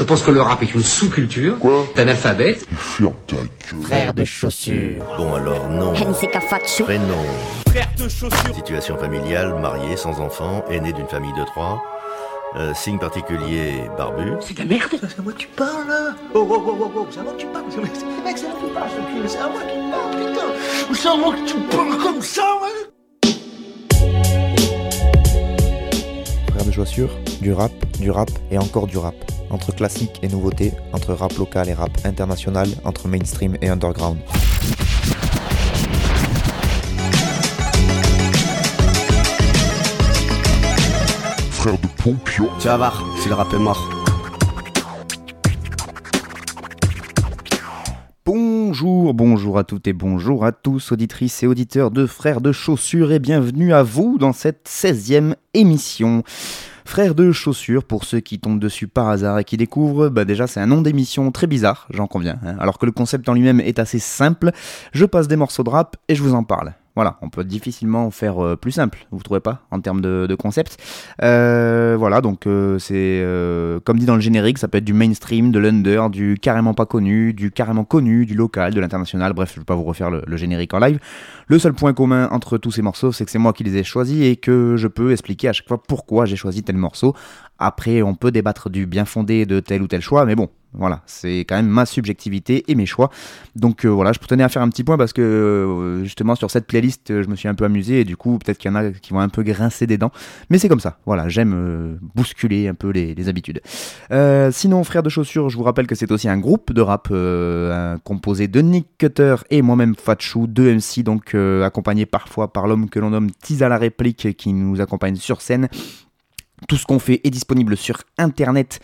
Je pense que le rap est une sous-culture. Quoi? T'es analphabète. Fure ta gueule. Frère de chaussures. Bon alors non. NCK Fatshu. Prénom. Frère de chaussures. Situation familiale, marié, sans enfant, aîné d'une famille de 3. Signe particulier, barbu. C'est de la merde. C'est à moi que tu parles là. Oh oh oh oh oh, c'est à moi que tu parles. Mec, c'est à moi que tu parles, c'est à moi que tu parles, putain. C'est à moi que tu parles comme ça, ouais. Frère de chaussures, du rap et encore du rap. Entre classique et nouveauté, entre rap local et rap international, entre mainstream et underground. Frère de Pompio. Tu vas voir si le rap est mort. Bonjour à toutes et bonjour à tous, auditrices et auditeurs de Frères de Chaussures, et bienvenue à vous dans cette 16e émission. Frères de Chaussures, pour ceux qui tombent dessus par hasard et qui découvrent, bah déjà c'est un nom d'émission très bizarre, j'en conviens, hein, alors que le concept en lui-même est assez simple. Je passe des morceaux de rap et je vous en parle. Voilà, on peut difficilement faire plus simple, vous trouvez pas, en termes de concept. Voilà, donc c'est, comme dit dans le générique, ça peut être du mainstream, de l'under, du carrément pas connu, du carrément connu, du local, de l'international, bref, je vais pas vous refaire le générique en live. Le seul point commun entre tous ces morceaux, c'est que c'est moi qui les ai choisis et que je peux expliquer à chaque fois pourquoi j'ai choisi tel morceau. Après, on peut débattre du bien fondé de tel ou tel choix, mais bon. Voilà, c'est quand même ma subjectivité et mes choix. Donc voilà, je tenais à faire un petit point parce que justement sur cette playlist, je me suis un peu amusé et du coup peut-être qu'il y en a qui vont un peu grincer des dents. Mais c'est comme ça, voilà, j'aime bousculer un peu les habitudes. Sinon, Frères de Chaussures, je vous rappelle que c'est aussi un groupe de rap composé de Nick Cutter et moi-même Fatshu, deux MC donc accompagnés parfois par l'homme que l'on nomme Tisa La Réplique qui nous accompagne sur scène. Tout ce qu'on fait est disponible sur internet,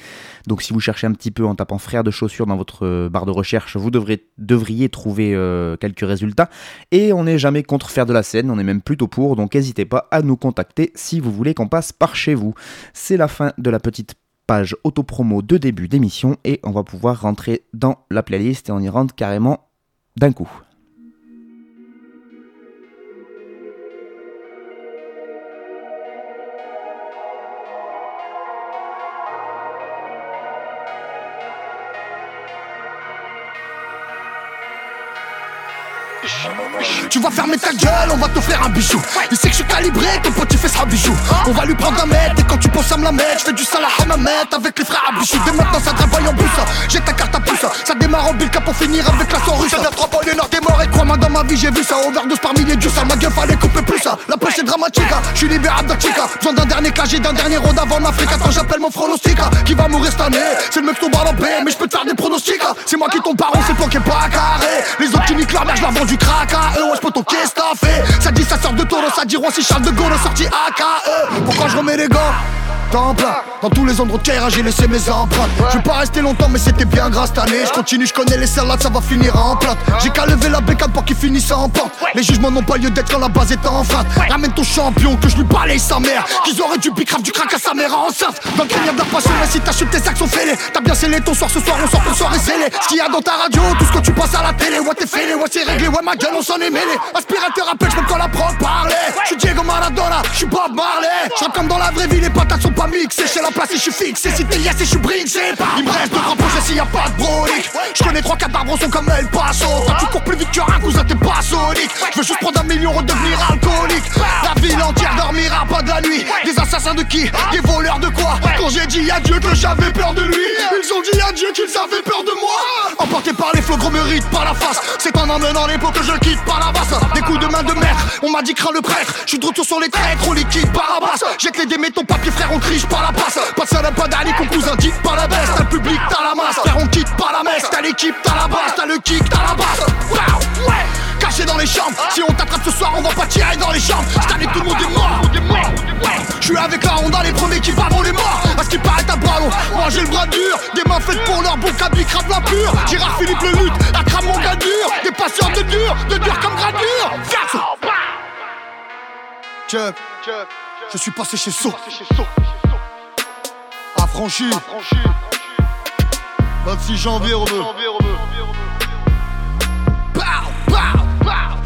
donc si vous cherchez un petit peu en tapant Frères de Chaussures dans votre barre de recherche, vous devriez trouver quelques résultats, et on n'est jamais contre faire de la scène, on est même plutôt pour, donc n'hésitez pas à nous contacter si vous voulez qu'on passe par chez vous. C'est la fin de la petite page autopromo de début d'émission, et on va pouvoir rentrer dans la playlist, et on y rentre carrément d'un coup. Tu vas fermer ta gueule, on va t'offrir un bijou. Il sait que je suis calibré, ton pote tu fais ça bijou. On va lui prendre un mètre, et quand tu penses à me la mettre, je fais du salah à ma mètre avec les frères à bijou. Dès maintenant ça travaille en bus, j'ai ta carte à puce. Ça démarre en bilka pour finir avec la son russe. Ça d'être en nord des morts et crois-moi dans ma vie j'ai vu ça. Overdose par milliers du sale, ma gueule fallait couper plus. La poche est dramatique, je suis libérable d'un chica. Besoin d'un dernier clash et d'un dernier round avant l'Afrique. Attends j'appelle mon pronostic, qui va mourir cette année. C'est le mec qui tombe à la paix, mais je peux te faire des pronostics. C'est moi qui tombe par an, c'est toi qui est pas carré. Les autres qui niquent leur mère, je la vends du crack à eux. Poto, qu'est-ce que t'as fait? Ça dit ça sort de taureau, ça dit roi, si Charles de Gaulle sorti AKE. Pourquoi je remets les gants? Temps plein, dans tous les endroits de terrain j'ai laissé mes empreintes. Je vais pas rester longtemps mais c'était bien grâce cette année. Je continue, je connais les salades, ça va finir en plainte. J'ai qu'à lever la bécane pour qu'ils finissent en pente. Les jugements n'ont pas lieu d'être quand la base est en feinte. Ramène ton champion que je lui balaye sa mère. Qu'ils auraient du bicrave, du crack à sa mère enceinte. Dans le crinière de la passion, mais si t'achètes tes actions fêlées. T'as bien scellé ton soir, ce soir on sort pour soirée scellée. Ce qu'il y a dans ta radio, tout ce que tu passes à la télé. Ouais t'es fêlé, ouais c'est réglé, ouais ma gueule on s'en est mêlé. Aspirateur à pêche, même quand la prod parlait. Je suis Diego Maradona, je suis Bob Marley. Je rappe comme dans la vraie vie, les patates sont pas mixé, chez la place et je suis fixé, si t'es lié et je suis brinxé. Il me reste de rapprocher s'il y a pas de brolic. Je connais 3-4 barbons sont comme El Paso. Quand tu cours plus vite que un cousin t'es pas sonique. Je veux juste prendre 1 million, redevenir alcoolique. La ville entière dormira pas de la nuit. Des assassins de qui? Des voleurs de quoi? Quand j'ai dit adieu que j'avais peur de lui, ils ont dit adieu qu'ils avaient peur de moi. Emporté par les flots, gros mérite par la face. C'est en emmenant les pots que je quitte par la basse. Des coups de main de maître, on m'a dit crains le prêtre. Je suis de retour sur les traîtres, on les quitte par la basse. Jette les dés, mets ton papier frère, on triche par la passe. Pas de salade, pas d'année, ton cousin dit pas la baisse. T'as le public, t'as la masse, frère on quitte pas la messe. T'as l'équipe, t'as la base, t'as le kick, t'as la basse. Wow, ouais, caché dans les chambres. Si on t'attrape ce soir, on va pas tirer dans les chambres. J't'année tout le monde est mort, ouais. J'suis avec la Honda, les premiers qui parlent, on est morts. À ce qui paraît ta ballon, moi j'ai le bras dur. Des mains faites pour leur bon cabri, crave la pure. Gérard Philippe le lutte, accrame mon gars dur. Des passeurs de dur comme gradure. Verso. Chuck, Chuck. Je suis passé chez So. Affranchi. 26 janvier, rebeu. Pow, pow, pow.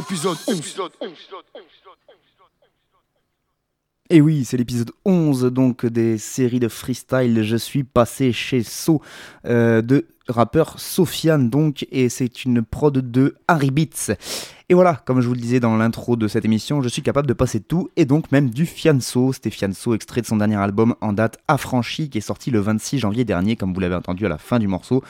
Épisode 11. Et oui, c'est l'épisode 11 donc des séries de freestyle Je suis passé chez So de rappeur Sofiane donc, et c'est une prod de Harry Beats. Et voilà, comme je vous le disais dans l'intro de cette émission, je suis capable de passer tout, et donc même du Fianso. C'était Fianso, extrait de son dernier album en date Affranchi, qui est sorti le 26 janvier dernier, comme vous l'avez entendu à la fin du morceau.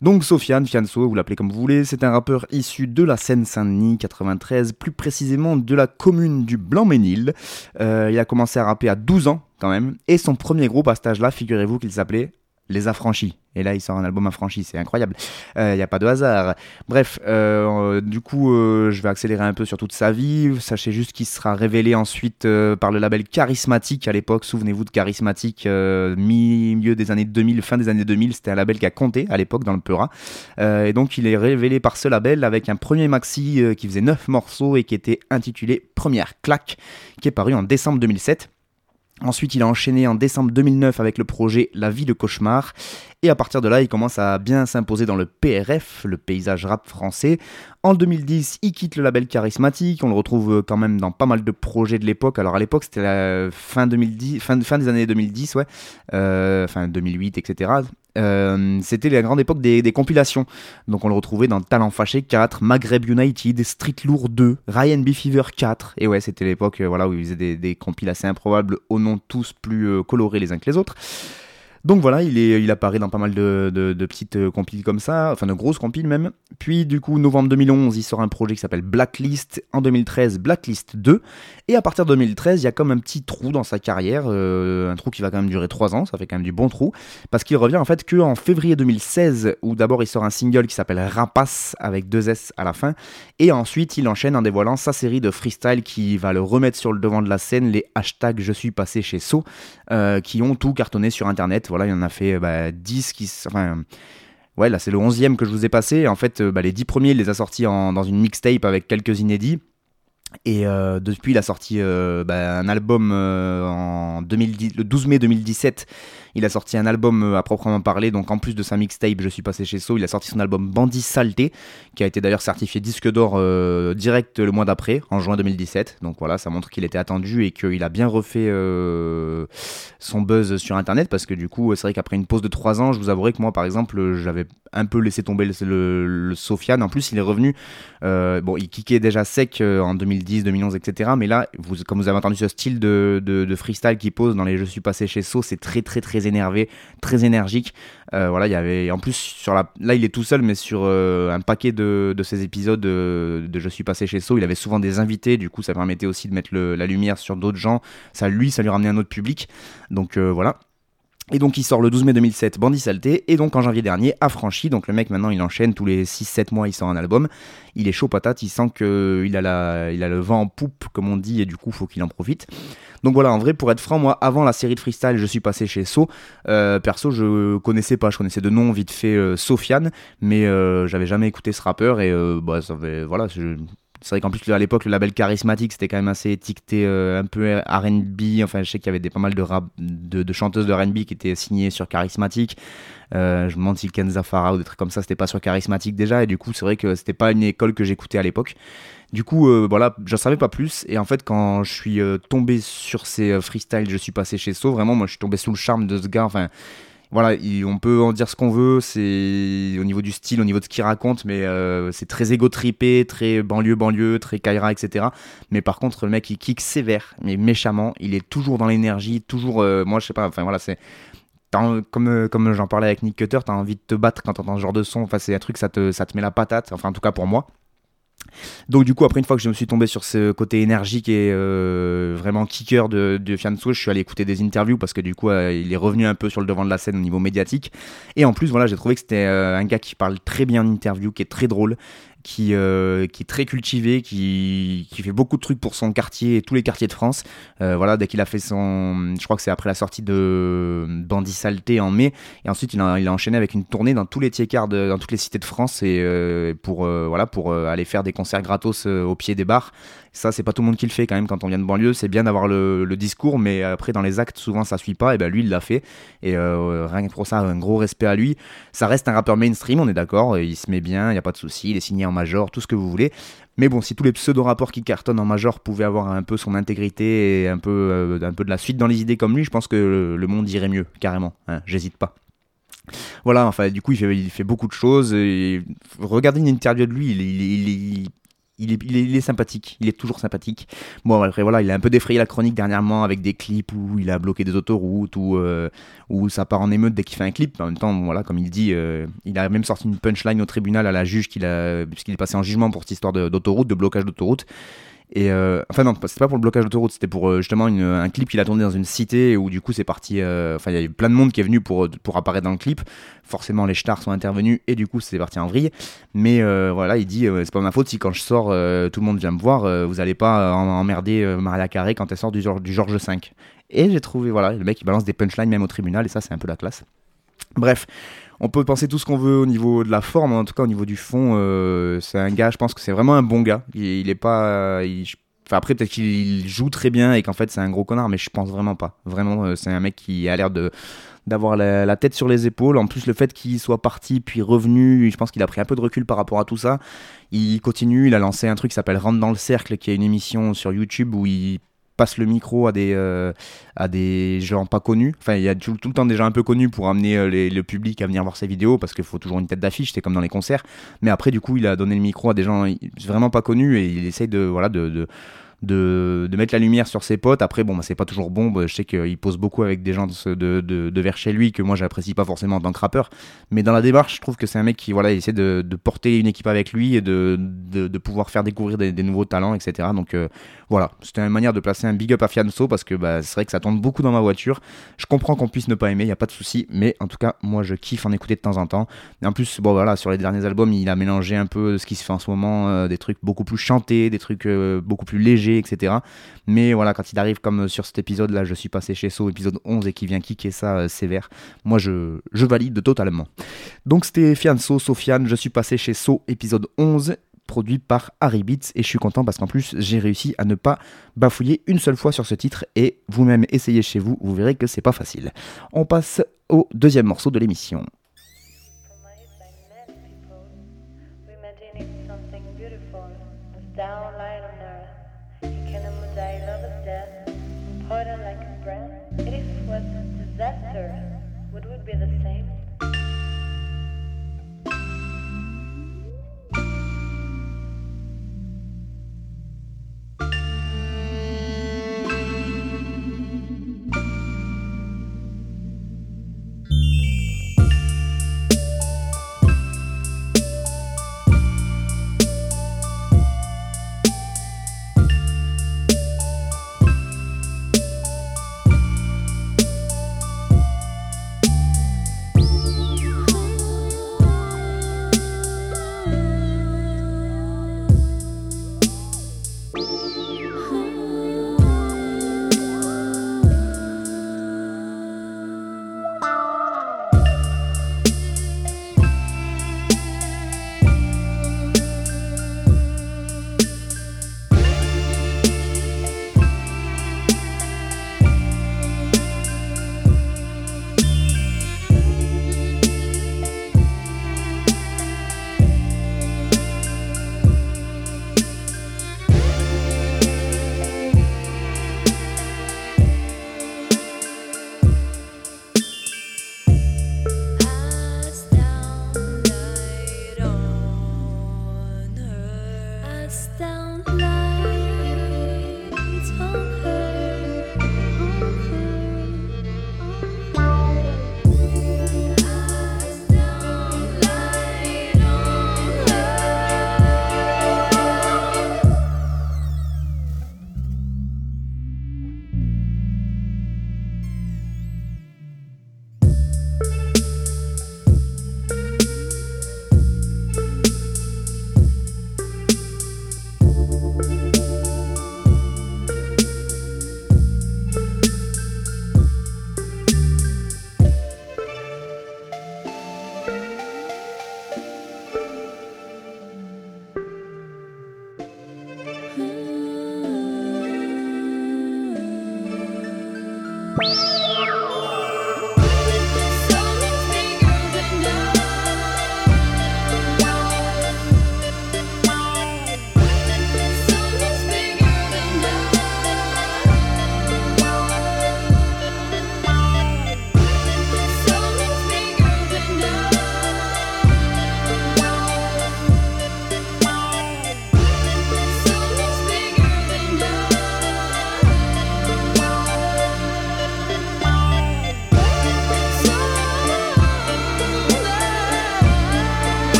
Donc Sofiane, Fianso, vous l'appelez comme vous voulez, c'est un rappeur issu de la Seine-Saint-Denis 93, plus précisément de la commune du Blanc-Ménil. Il a commencé à rapper à 12 ans quand même, et son premier groupe à cet âge-là, figurez-vous qu'il s'appelait Les Affranchis. Et là, il sort un album Affranchi, c'est incroyable. Y a pas de hasard. Bref, je vais accélérer un peu sur toute sa vie. Sachez juste qu'il sera révélé ensuite par le label Charismatique à l'époque. Souvenez-vous de Charismatique, milieu des années 2000, fin des années 2000. C'était un label qui a compté à l'époque dans le Peura. Et donc, il est révélé par ce label avec un premier maxi qui faisait 9 morceaux et qui était intitulé Première Claque, qui est paru en décembre 2007. Ensuite, il a enchaîné en décembre 2009 avec le projet La vie de cauchemar. Et à partir de là, il commence à bien s'imposer dans le PRF, le paysage rap français. En 2010, il quitte le label Charismatique. On le retrouve quand même dans pas mal de projets de l'époque. Alors à l'époque, c'était la fin des années 2010, fin 2008, etc. C'était la grande époque des compilations. Donc on le retrouvait dans Talent Fâché 4, Maghreb United, Street Lourd 2, Ryan B. Fever 4. Et ouais, c'était l'époque où il faisait des compiles assez improbables, aux noms tous plus colorés les uns que les autres. Donc voilà, il apparaît dans pas mal de petites compiles comme ça, enfin de grosses compiles même. Puis du coup, novembre 2011, il sort un projet qui s'appelle Blacklist. En 2013, Blacklist 2. Et à partir de 2013, il y a comme un petit trou dans sa carrière, un trou qui va quand même durer 3 ans, ça fait quand même du bon trou, parce qu'il revient en fait qu'en février 2016, où d'abord il sort un single qui s'appelle Rapace, avec 2 S à la fin, et ensuite il enchaîne en dévoilant sa série de freestyle qui va le remettre sur le devant de la scène, les hashtags Je suis passé chez So, qui ont tout cartonné sur internet. Voilà, il y en a fait 10 qui... ouais, là c'est le 11e que je vous ai passé. En fait, les 10 premiers, il les a sortis dans une mixtape avec quelques inédits. Et depuis, il a sorti un album le 12 mai 2017. Il a sorti un album à proprement parler. Donc en plus de sa mixtape Je suis passé chez So, il a sorti son album Bandit Saleté, qui a été d'ailleurs certifié disque d'or direct le mois d'après, en juin 2017. Donc voilà, ça montre qu'il était attendu et qu'il a bien refait son buzz sur internet, parce que du coup c'est vrai qu'après une pause de 3 ans, je vous avouerai que moi par exemple, j'avais un peu laissé tomber le Sofiane. En plus il est revenu, il kickait déjà sec en 2010, 2011, etc. Mais là, comme vous avez entendu ce style de freestyle qui pose dans les Je suis passé chez So, c'est très très très énervé, très énergique. Il y avait en plus là il est tout seul, mais sur un paquet de ces épisodes de Je suis passé chez So, il avait souvent des invités. Du coup, ça permettait aussi de mettre la lumière sur d'autres gens. Ça lui ramenait un autre public. Donc voilà. Et donc il sort le 12 mai 2007 Bandit Saleté, et donc en janvier dernier Affranchi. Donc le mec maintenant il enchaîne tous les 6-7 mois, il sort un album, il est chaud patate, il sent qu'il a le vent en poupe comme on dit, et du coup faut qu'il en profite. Donc voilà, en vrai, pour être franc, moi avant la série de freestyle Je suis passé chez So, perso je connaissais de nom vite fait Sofiane, mais j'avais jamais écouté ce rappeur, et c'est vrai qu'en plus à l'époque le label Charismatique c'était quand même assez étiqueté un peu R&B, enfin je sais qu'il y avait pas mal de rap de chanteuses de R&B qui étaient signées sur Charismatique. Je me demande si Kenza Farah ou des trucs comme ça c'était pas sur Charismatique déjà, et du coup c'est vrai que c'était pas une école que j'écoutais à l'époque. Du coup j'en savais pas plus, et en fait quand je suis tombé sur ces freestyles Je suis passé chez So, vraiment moi je suis tombé sous le charme de ce gars. Enfin voilà, on peut en dire ce qu'on veut, c'est au niveau du style, au niveau de ce qu'il raconte, mais c'est très égo-tripé, très banlieue, très Kaira, etc. Mais par contre, le mec, il kick sévère, mais méchamment, il est toujours dans l'énergie, toujours, moi je sais pas, enfin voilà, c'est... Comme j'en parlais avec Nick Cutter, t'as envie de te battre quand t'entends ce genre de son, enfin c'est un truc, ça te met la patate, enfin en tout cas pour moi. Donc du coup après, une fois que je me suis tombé sur ce côté énergique et vraiment kicker de Fianso, je suis allé écouter des interviews, parce que du coup il est revenu un peu sur le devant de la scène au niveau médiatique. Et en plus voilà, j'ai trouvé que c'était un gars qui parle très bien en interview, qui est très drôle, qui est très cultivé, qui fait beaucoup de trucs pour son quartier et tous les quartiers de France. Dès qu'il a fait je crois que c'est après la sortie de Bandit Saleté en mai, et ensuite il a enchaîné avec une tournée dans tous les tiers-quarts, dans toutes les cités de France, et pour aller faire des concerts gratos au pied des bars. Ça, c'est pas tout le monde qui le fait quand même quand on vient de banlieue. C'est bien d'avoir le discours, mais après, dans les actes, souvent ça suit pas. Et ben lui, il l'a fait. Et rien que pour ça, un gros respect à lui. Ça reste un rappeur mainstream, on est d'accord. Il se met bien, il n'y a pas de souci. Il est signé en major, tout ce que vous voulez. Mais bon, si tous les pseudo-rappeurs qui cartonnent en major pouvaient avoir un peu son intégrité et un peu de la suite dans les idées comme lui, je pense que le monde irait mieux, carrément. Hein, j'hésite pas. Voilà, enfin, du coup, il fait beaucoup de choses. Et regardez une interview de lui, il est sympathique, il est toujours sympathique. Bon, après, voilà, il a un peu défrayé la chronique dernièrement avec des clips où il a bloqué des autoroutes, où ça part en émeute dès qu'il fait un clip. En même temps, voilà, comme il dit, il a même sorti une punchline au tribunal à la juge, puisqu'il est passé en jugement pour cette histoire de blocage d'autoroute. Et enfin non, c'est pas pour le blocage d'autoroute, c'était pour justement un clip qu'il a tourné dans une cité où du coup c'est parti, enfin il y a eu plein de monde qui est venu pour apparaître dans le clip, forcément les stars sont intervenus et du coup c'est parti en vrille, mais voilà il dit c'est pas ma faute si quand je sors tout le monde vient me voir, vous allez pas emmerder Maria Carré quand elle sort du Georges V. Et j'ai trouvé, voilà, le mec il balance des punchlines même au tribunal et ça c'est un peu la classe. Bref, on peut penser tout ce qu'on veut au niveau de la forme, en tout cas au niveau du fond, c'est un gars, je pense que c'est vraiment un bon gars, il est pas... Enfin après peut-être qu'il joue très bien et qu'en fait c'est un gros connard, mais je pense vraiment pas. Vraiment, c'est un mec qui a l'air d'avoir la tête sur les épaules. En plus le fait qu'il soit parti puis revenu, je pense qu'il a pris un peu de recul par rapport à tout ça. Il continue, il a lancé un truc qui s'appelle Rentre dans le cercle, qui est une émission sur YouTube où il... passe le micro à des gens pas connus, enfin il y a tout le temps des gens un peu connus pour amener le public à venir voir ses vidéos parce qu'il faut toujours une tête d'affiche, c'est comme dans les concerts, mais après du coup il a donné le micro à des gens vraiment pas connus et il essaye de mettre la lumière sur ses potes. Après bon bah, c'est pas toujours bon, bah, je sais qu'il pose beaucoup avec des gens de vers chez lui que moi j'apprécie pas forcément en tant que rappeur, mais dans la démarche je trouve que c'est un mec qui voilà, il essaie de porter une équipe avec lui et de pouvoir faire découvrir des nouveaux talents, etc. Donc voilà, c'était une manière de placer un big up à Fianso parce que bah, c'est vrai que ça tombe beaucoup dans ma voiture, je comprends qu'on puisse ne pas aimer, y a pas de souci, mais en tout cas moi je kiffe en écouter de temps en temps. Et en plus bon voilà, sur les derniers albums il a mélangé un peu ce qui se fait en ce moment, des trucs beaucoup plus chantés, des trucs beaucoup plus légers, etc. Mais voilà, quand il arrive comme sur cet épisode là, je suis passé chez So, épisode 11, et qui vient kicker ça sévère, moi je valide totalement. Donc c'était Fianso, Sofiane, je suis passé chez So, épisode 11, produit par Harry Beats, et je suis content parce qu'en plus j'ai réussi à ne pas bafouiller une seule fois sur ce titre, et vous-même essayez chez vous, vous verrez que c'est pas facile. On passe au deuxième morceau de l'émission.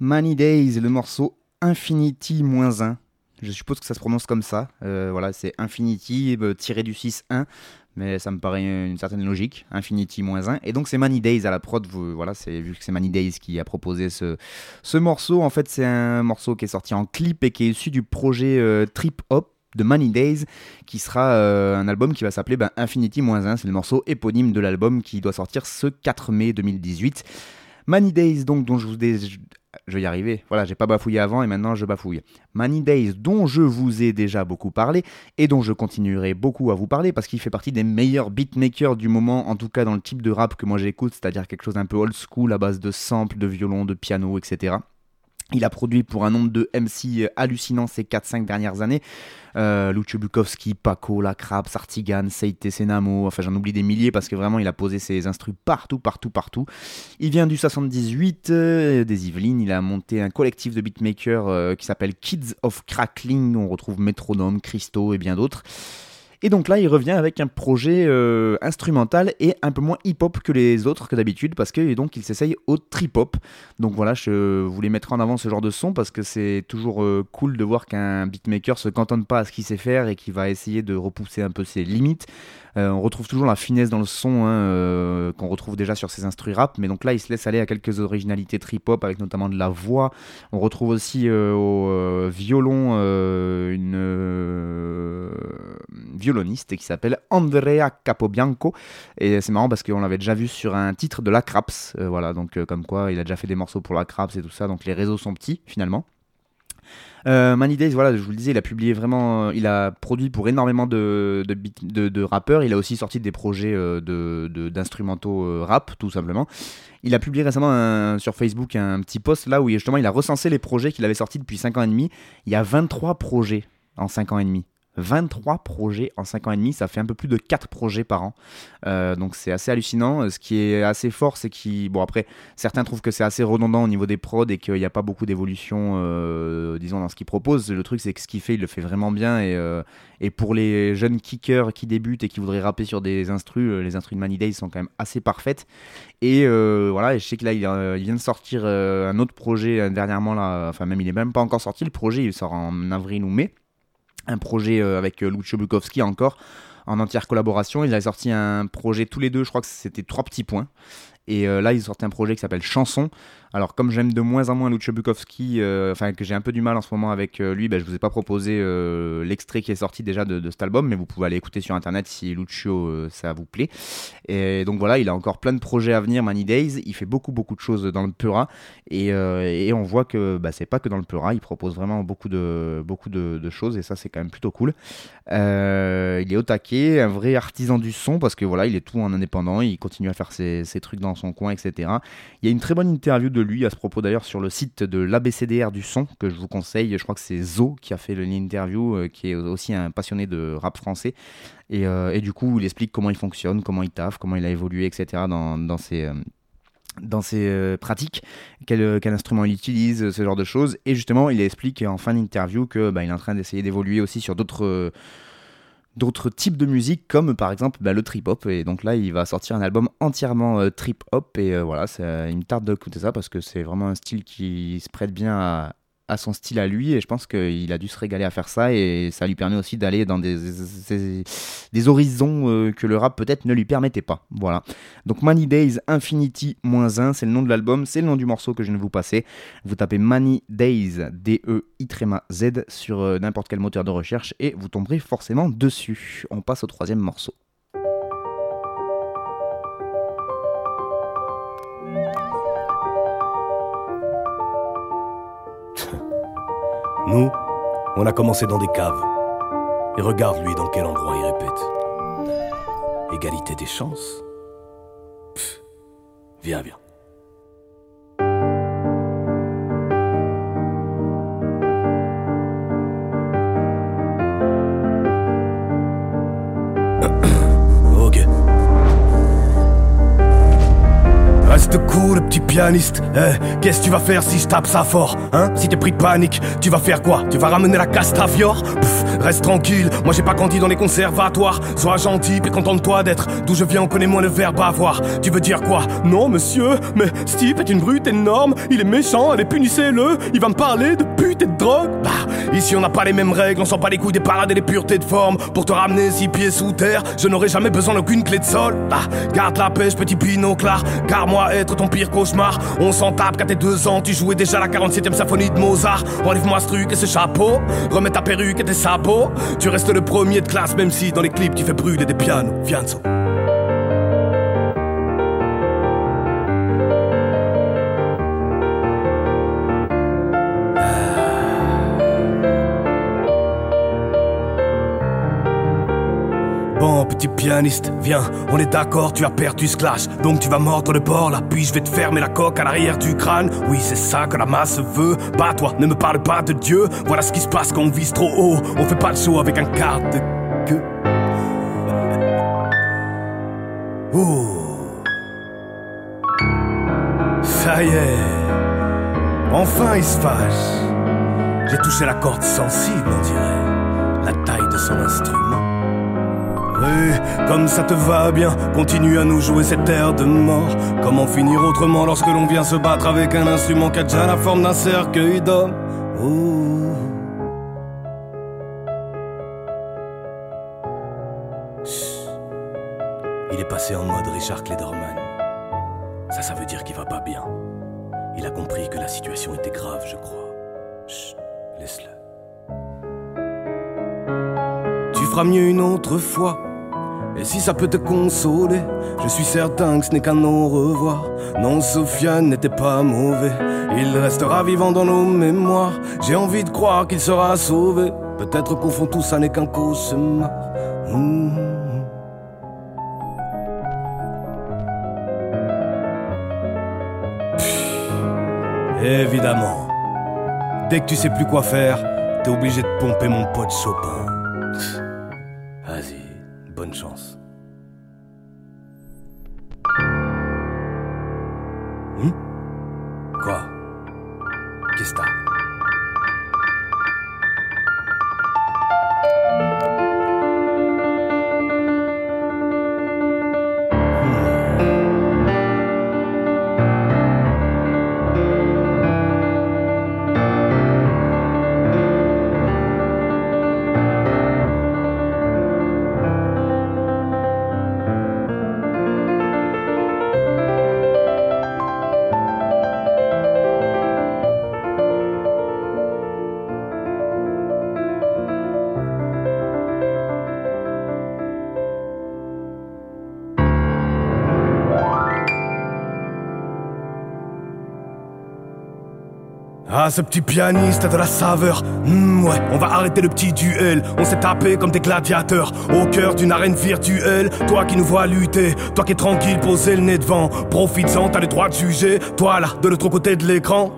Mani Deïz, le morceau Infinity-1. Je suppose que ça se prononce comme ça. Voilà, c'est Infinity tiré du 6-1. Mais ça me paraît une certaine logique, Infinity-1. Et donc c'est Mani Deïz à la prod, voilà, c'est, vu que c'est Mani Deïz qui a proposé ce morceau. En fait, c'est un morceau qui est sorti en clip et qui est issu du projet Trip Hop de Mani Deïz, qui sera un album qui va s'appeler Infinity-1. C'est le morceau éponyme de l'album qui doit sortir ce 4 mai 2018. Mani Deïz, donc, dont je vous ai... Je vais y arriver, voilà, j'ai pas bafouillé avant et maintenant je bafouille. Mani Deïz, dont je vous ai déjà beaucoup parlé et dont je continuerai beaucoup à vous parler parce qu'il fait partie des meilleurs beatmakers du moment, en tout cas dans le type de rap que moi j'écoute, c'est-à-dire quelque chose d'un peu old school à base de samples, de violons, de piano, etc. Il a produit pour un nombre de MC hallucinants ces 4-5 dernières années. Lucio Bukowski, Paco, Lacrabe, Hartigan, Seïté, Sénamo, enfin j'en oublie des milliers parce que vraiment il a posé ses instrus partout. Il vient du 78, des Yvelines, il a monté un collectif de beatmakers qui s'appelle Kids of Crackling, on retrouve Métronome, Christo et bien d'autres. Et donc là, il revient avec un projet instrumental et un peu moins hip-hop que les autres que d'habitude, parce que donc il s'essaye au trip-hop. Donc voilà, je voulais mettre en avant ce genre de son, parce que c'est toujours cool de voir qu'un beatmaker se cantonne pas à ce qu'il sait faire et qu'il va essayer de repousser un peu ses limites. On retrouve toujours la finesse dans le son qu'on retrouve déjà sur ses instrus rap, mais donc là, il se laisse aller à quelques originalités trip-hop, avec notamment de la voix. On retrouve aussi au violon violoniste qui s'appelle Andrea Capobianco, et c'est marrant parce qu'on l'avait déjà vu sur un titre de Lacrabe, voilà, donc comme quoi il a déjà fait des morceaux pour Lacrabe et tout ça, donc les réseaux sont petits finalement. Mani Deïz, voilà, je vous le disais, il a publié vraiment, il a produit pour énormément de rappeurs, il a aussi sorti des projets d'instrumentaux rap, tout simplement. Il a publié récemment sur Facebook un petit post là où justement il a recensé les projets qu'il avait sortis depuis 5 ans et demi. Il y a 23 projets en 5 ans et demi. 23 projets en 5 ans et demi, ça fait un peu plus de 4 projets par an, donc c'est assez hallucinant. Ce qui est assez fort, c'est qu'il... Bon, après, certains trouvent que c'est assez redondant au niveau des prods et qu'il n'y a pas beaucoup d'évolution, disons, dans ce qu'il propose. Le truc, c'est que ce qu'il fait, il le fait vraiment bien, et pour les jeunes kickers qui débutent et qui voudraient rapper sur des instrus, les instrus de Mani Deïz sont quand même assez parfaites. Et voilà, je sais que là, il vient de sortir un autre projet dernièrement, là, enfin même, il n'est même pas encore sorti, le projet, il sort en avril ou mai. Un projet avec Lucio Bukowski encore, en entière collaboration. Ils avaient sorti un projet tous les deux, je crois que c'était 3 petits points. Et là, ils sortaient un projet qui s'appelle Chanson. Alors, comme j'aime de moins en moins Lucio Bukowski, enfin que j'ai un peu du mal en ce moment avec lui, je ne vous ai pas proposé l'extrait qui est sorti déjà de cet album, mais vous pouvez aller écouter sur internet si Lucio ça vous plaît. Et donc voilà, il a encore plein de projets à venir, Mani Deïz. Il fait beaucoup de choses dans le Pura, et on voit que c'est pas que dans le Pura, il propose vraiment beaucoup de choses, et ça c'est quand même plutôt cool. Il est au taquet, un vrai artisan du son, parce que voilà, il est tout en indépendant, il continue à faire ses trucs dans son coin, etc. Il y a une très bonne interview de lui à ce propos d'ailleurs sur le site de l'ABCDR du son que je vous conseille. Je crois que c'est Zo qui a fait l'interview, qui est aussi un passionné de rap français, et du coup il explique comment il fonctionne, comment il taffe, comment il a évolué, etc. dans ses pratiques, quel instrument il utilise, ce genre de choses. Et justement il explique en fin d'interview que il est en train d'essayer d'évoluer aussi sur d'autres types de musique, comme par exemple le trip-hop, et donc là il va sortir un album entièrement trip-hop, et voilà, il me tarde d'écouter ça parce que c'est vraiment un style qui se prête bien à son style à lui, et je pense qu'il a dû se régaler à faire ça, et ça lui permet aussi d'aller dans des horizons que le rap peut-être ne lui permettait pas. Voilà, donc Mani Deïz Infinity-1, c'est le nom de l'album, c'est le nom du morceau que je viens de vous passer. Vous tapez Mani Deïz DEIZ sur n'importe quel moteur de recherche et vous tomberez forcément dessus. On passe au 3e morceau. Nous, on a commencé dans des caves. Et regarde lui dans quel endroit il répète. Égalité des chances. Viens. Vogue. Reste cool, le petit pianiste. Qu'est-ce que tu vas faire si je tape ça fort, hein? Si t'es pris de panique, tu vas faire quoi? Tu vas ramener la castafiore? Reste tranquille, moi j'ai pas grandi dans les conservatoires. Sois gentil, puis contente-toi d'être. D'où je viens, on connaît moins le verbe avoir. Tu veux dire quoi? Non, monsieur, mais ce type est une brute énorme. Il est méchant, allez punissez-le. Il va me parler de pute et de drogue. Bah, ici on n'a pas les mêmes règles, on sent pas les coups des parades et les puretés de forme. Pour te ramener 6 pieds sous terre, je n'aurai jamais besoin d'aucune clé de sol. Bah, garde la pêche, petit pinoclard, car moi être ton pire cauchemar. On s'en tape, qu'à tes 2 ans, tu jouais déjà la 47e symphonie de Mozart. Enlève-moi ce truc et ce chapeau, remets ta perruque et tes sabots. Tu restes le premier de classe, même si dans les clips tu fais brûler des pianos. Fianso. Petit pianiste, viens, on est d'accord, tu as perdu ce clash. Donc tu vas mordre le bord là, puis je vais te fermer la coque à l'arrière du crâne. Oui, c'est ça que la masse veut. Bats-toi, ne me parle pas de Dieu. Voilà ce qui se passe quand on vise trop haut. On fait pas le show avec un quart de queue. Ouh. Ça y est, enfin il se fâche. J'ai touché la corde sensible, on dirait. La taille de son instrument. Oui, comme ça te va bien, continue à nous jouer cette air de mort. Comment finir autrement lorsque l'on vient se battre avec un instrument qui a déjà la forme d'un cercueil d'homme. Il est passé en mode Richard Klederman. Ça veut dire qu'il va pas bien. Il a compris que la situation était grave, je crois. Chut, laisse-le. Tu feras mieux une autre fois. Et si ça peut te consoler, je suis certain que ce n'est qu'un au revoir. Non, Sofiane n'était pas mauvais. Il restera vivant dans nos mémoires. J'ai envie de croire qu'il sera sauvé. Peut-être qu'au fond tout ça n'est qu'un cauchemar. Évidemment. Dès que tu sais plus quoi faire, t'es obligé de pomper mon pote Chopin. Vas-y, bonne chance. Quoi? Qu'est-ce que t'as? Ah, ce petit pianiste a de la saveur. Ouais, on va arrêter le petit duel. On s'est tapé comme des gladiateurs au cœur d'une arène virtuelle. Toi qui nous vois lutter, toi qui es tranquille, posé le nez devant. Profites-en, t'as le droit de juger. Toi là, de l'autre côté de l'écran.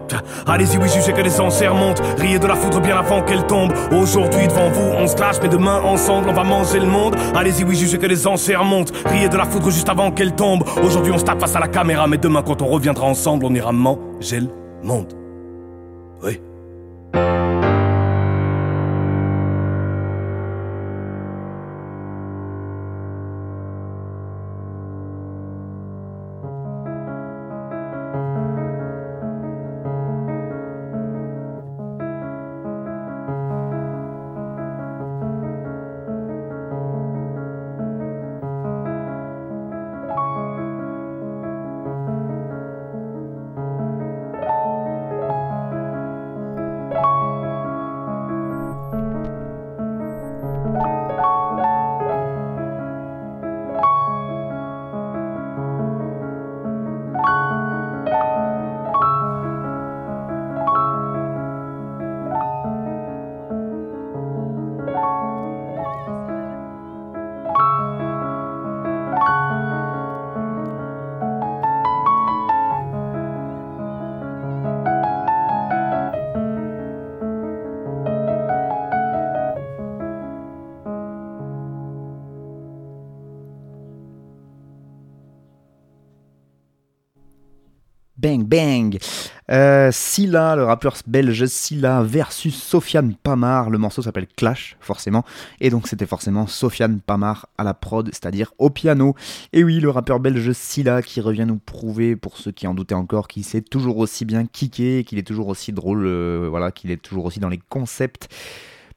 Allez-y, oui, jugez que les enchères montent. Riez de la foudre bien avant qu'elle tombe. Aujourd'hui, devant vous, on se clash, mais demain, ensemble, on va manger le monde. Allez-y, oui, jugez que les enchères montent. Riez de la foudre juste avant qu'elle tombe. Aujourd'hui, on se tape face à la caméra, mais demain, quand on reviendra ensemble, on ira manger le monde. Oui. Bang Bang. Scylla, le rappeur belge Scylla versus Sofiane Pamart. Le morceau s'appelle Clash, forcément. Et donc c'était forcément Sofiane Pamart à la prod, c'est-à-dire au piano. Et oui, le rappeur belge Scylla qui revient nous prouver, pour ceux qui en doutaient encore, qu'il sait toujours aussi bien kicker, qu'il est toujours aussi drôle, voilà, qu'il est toujours aussi dans les concepts.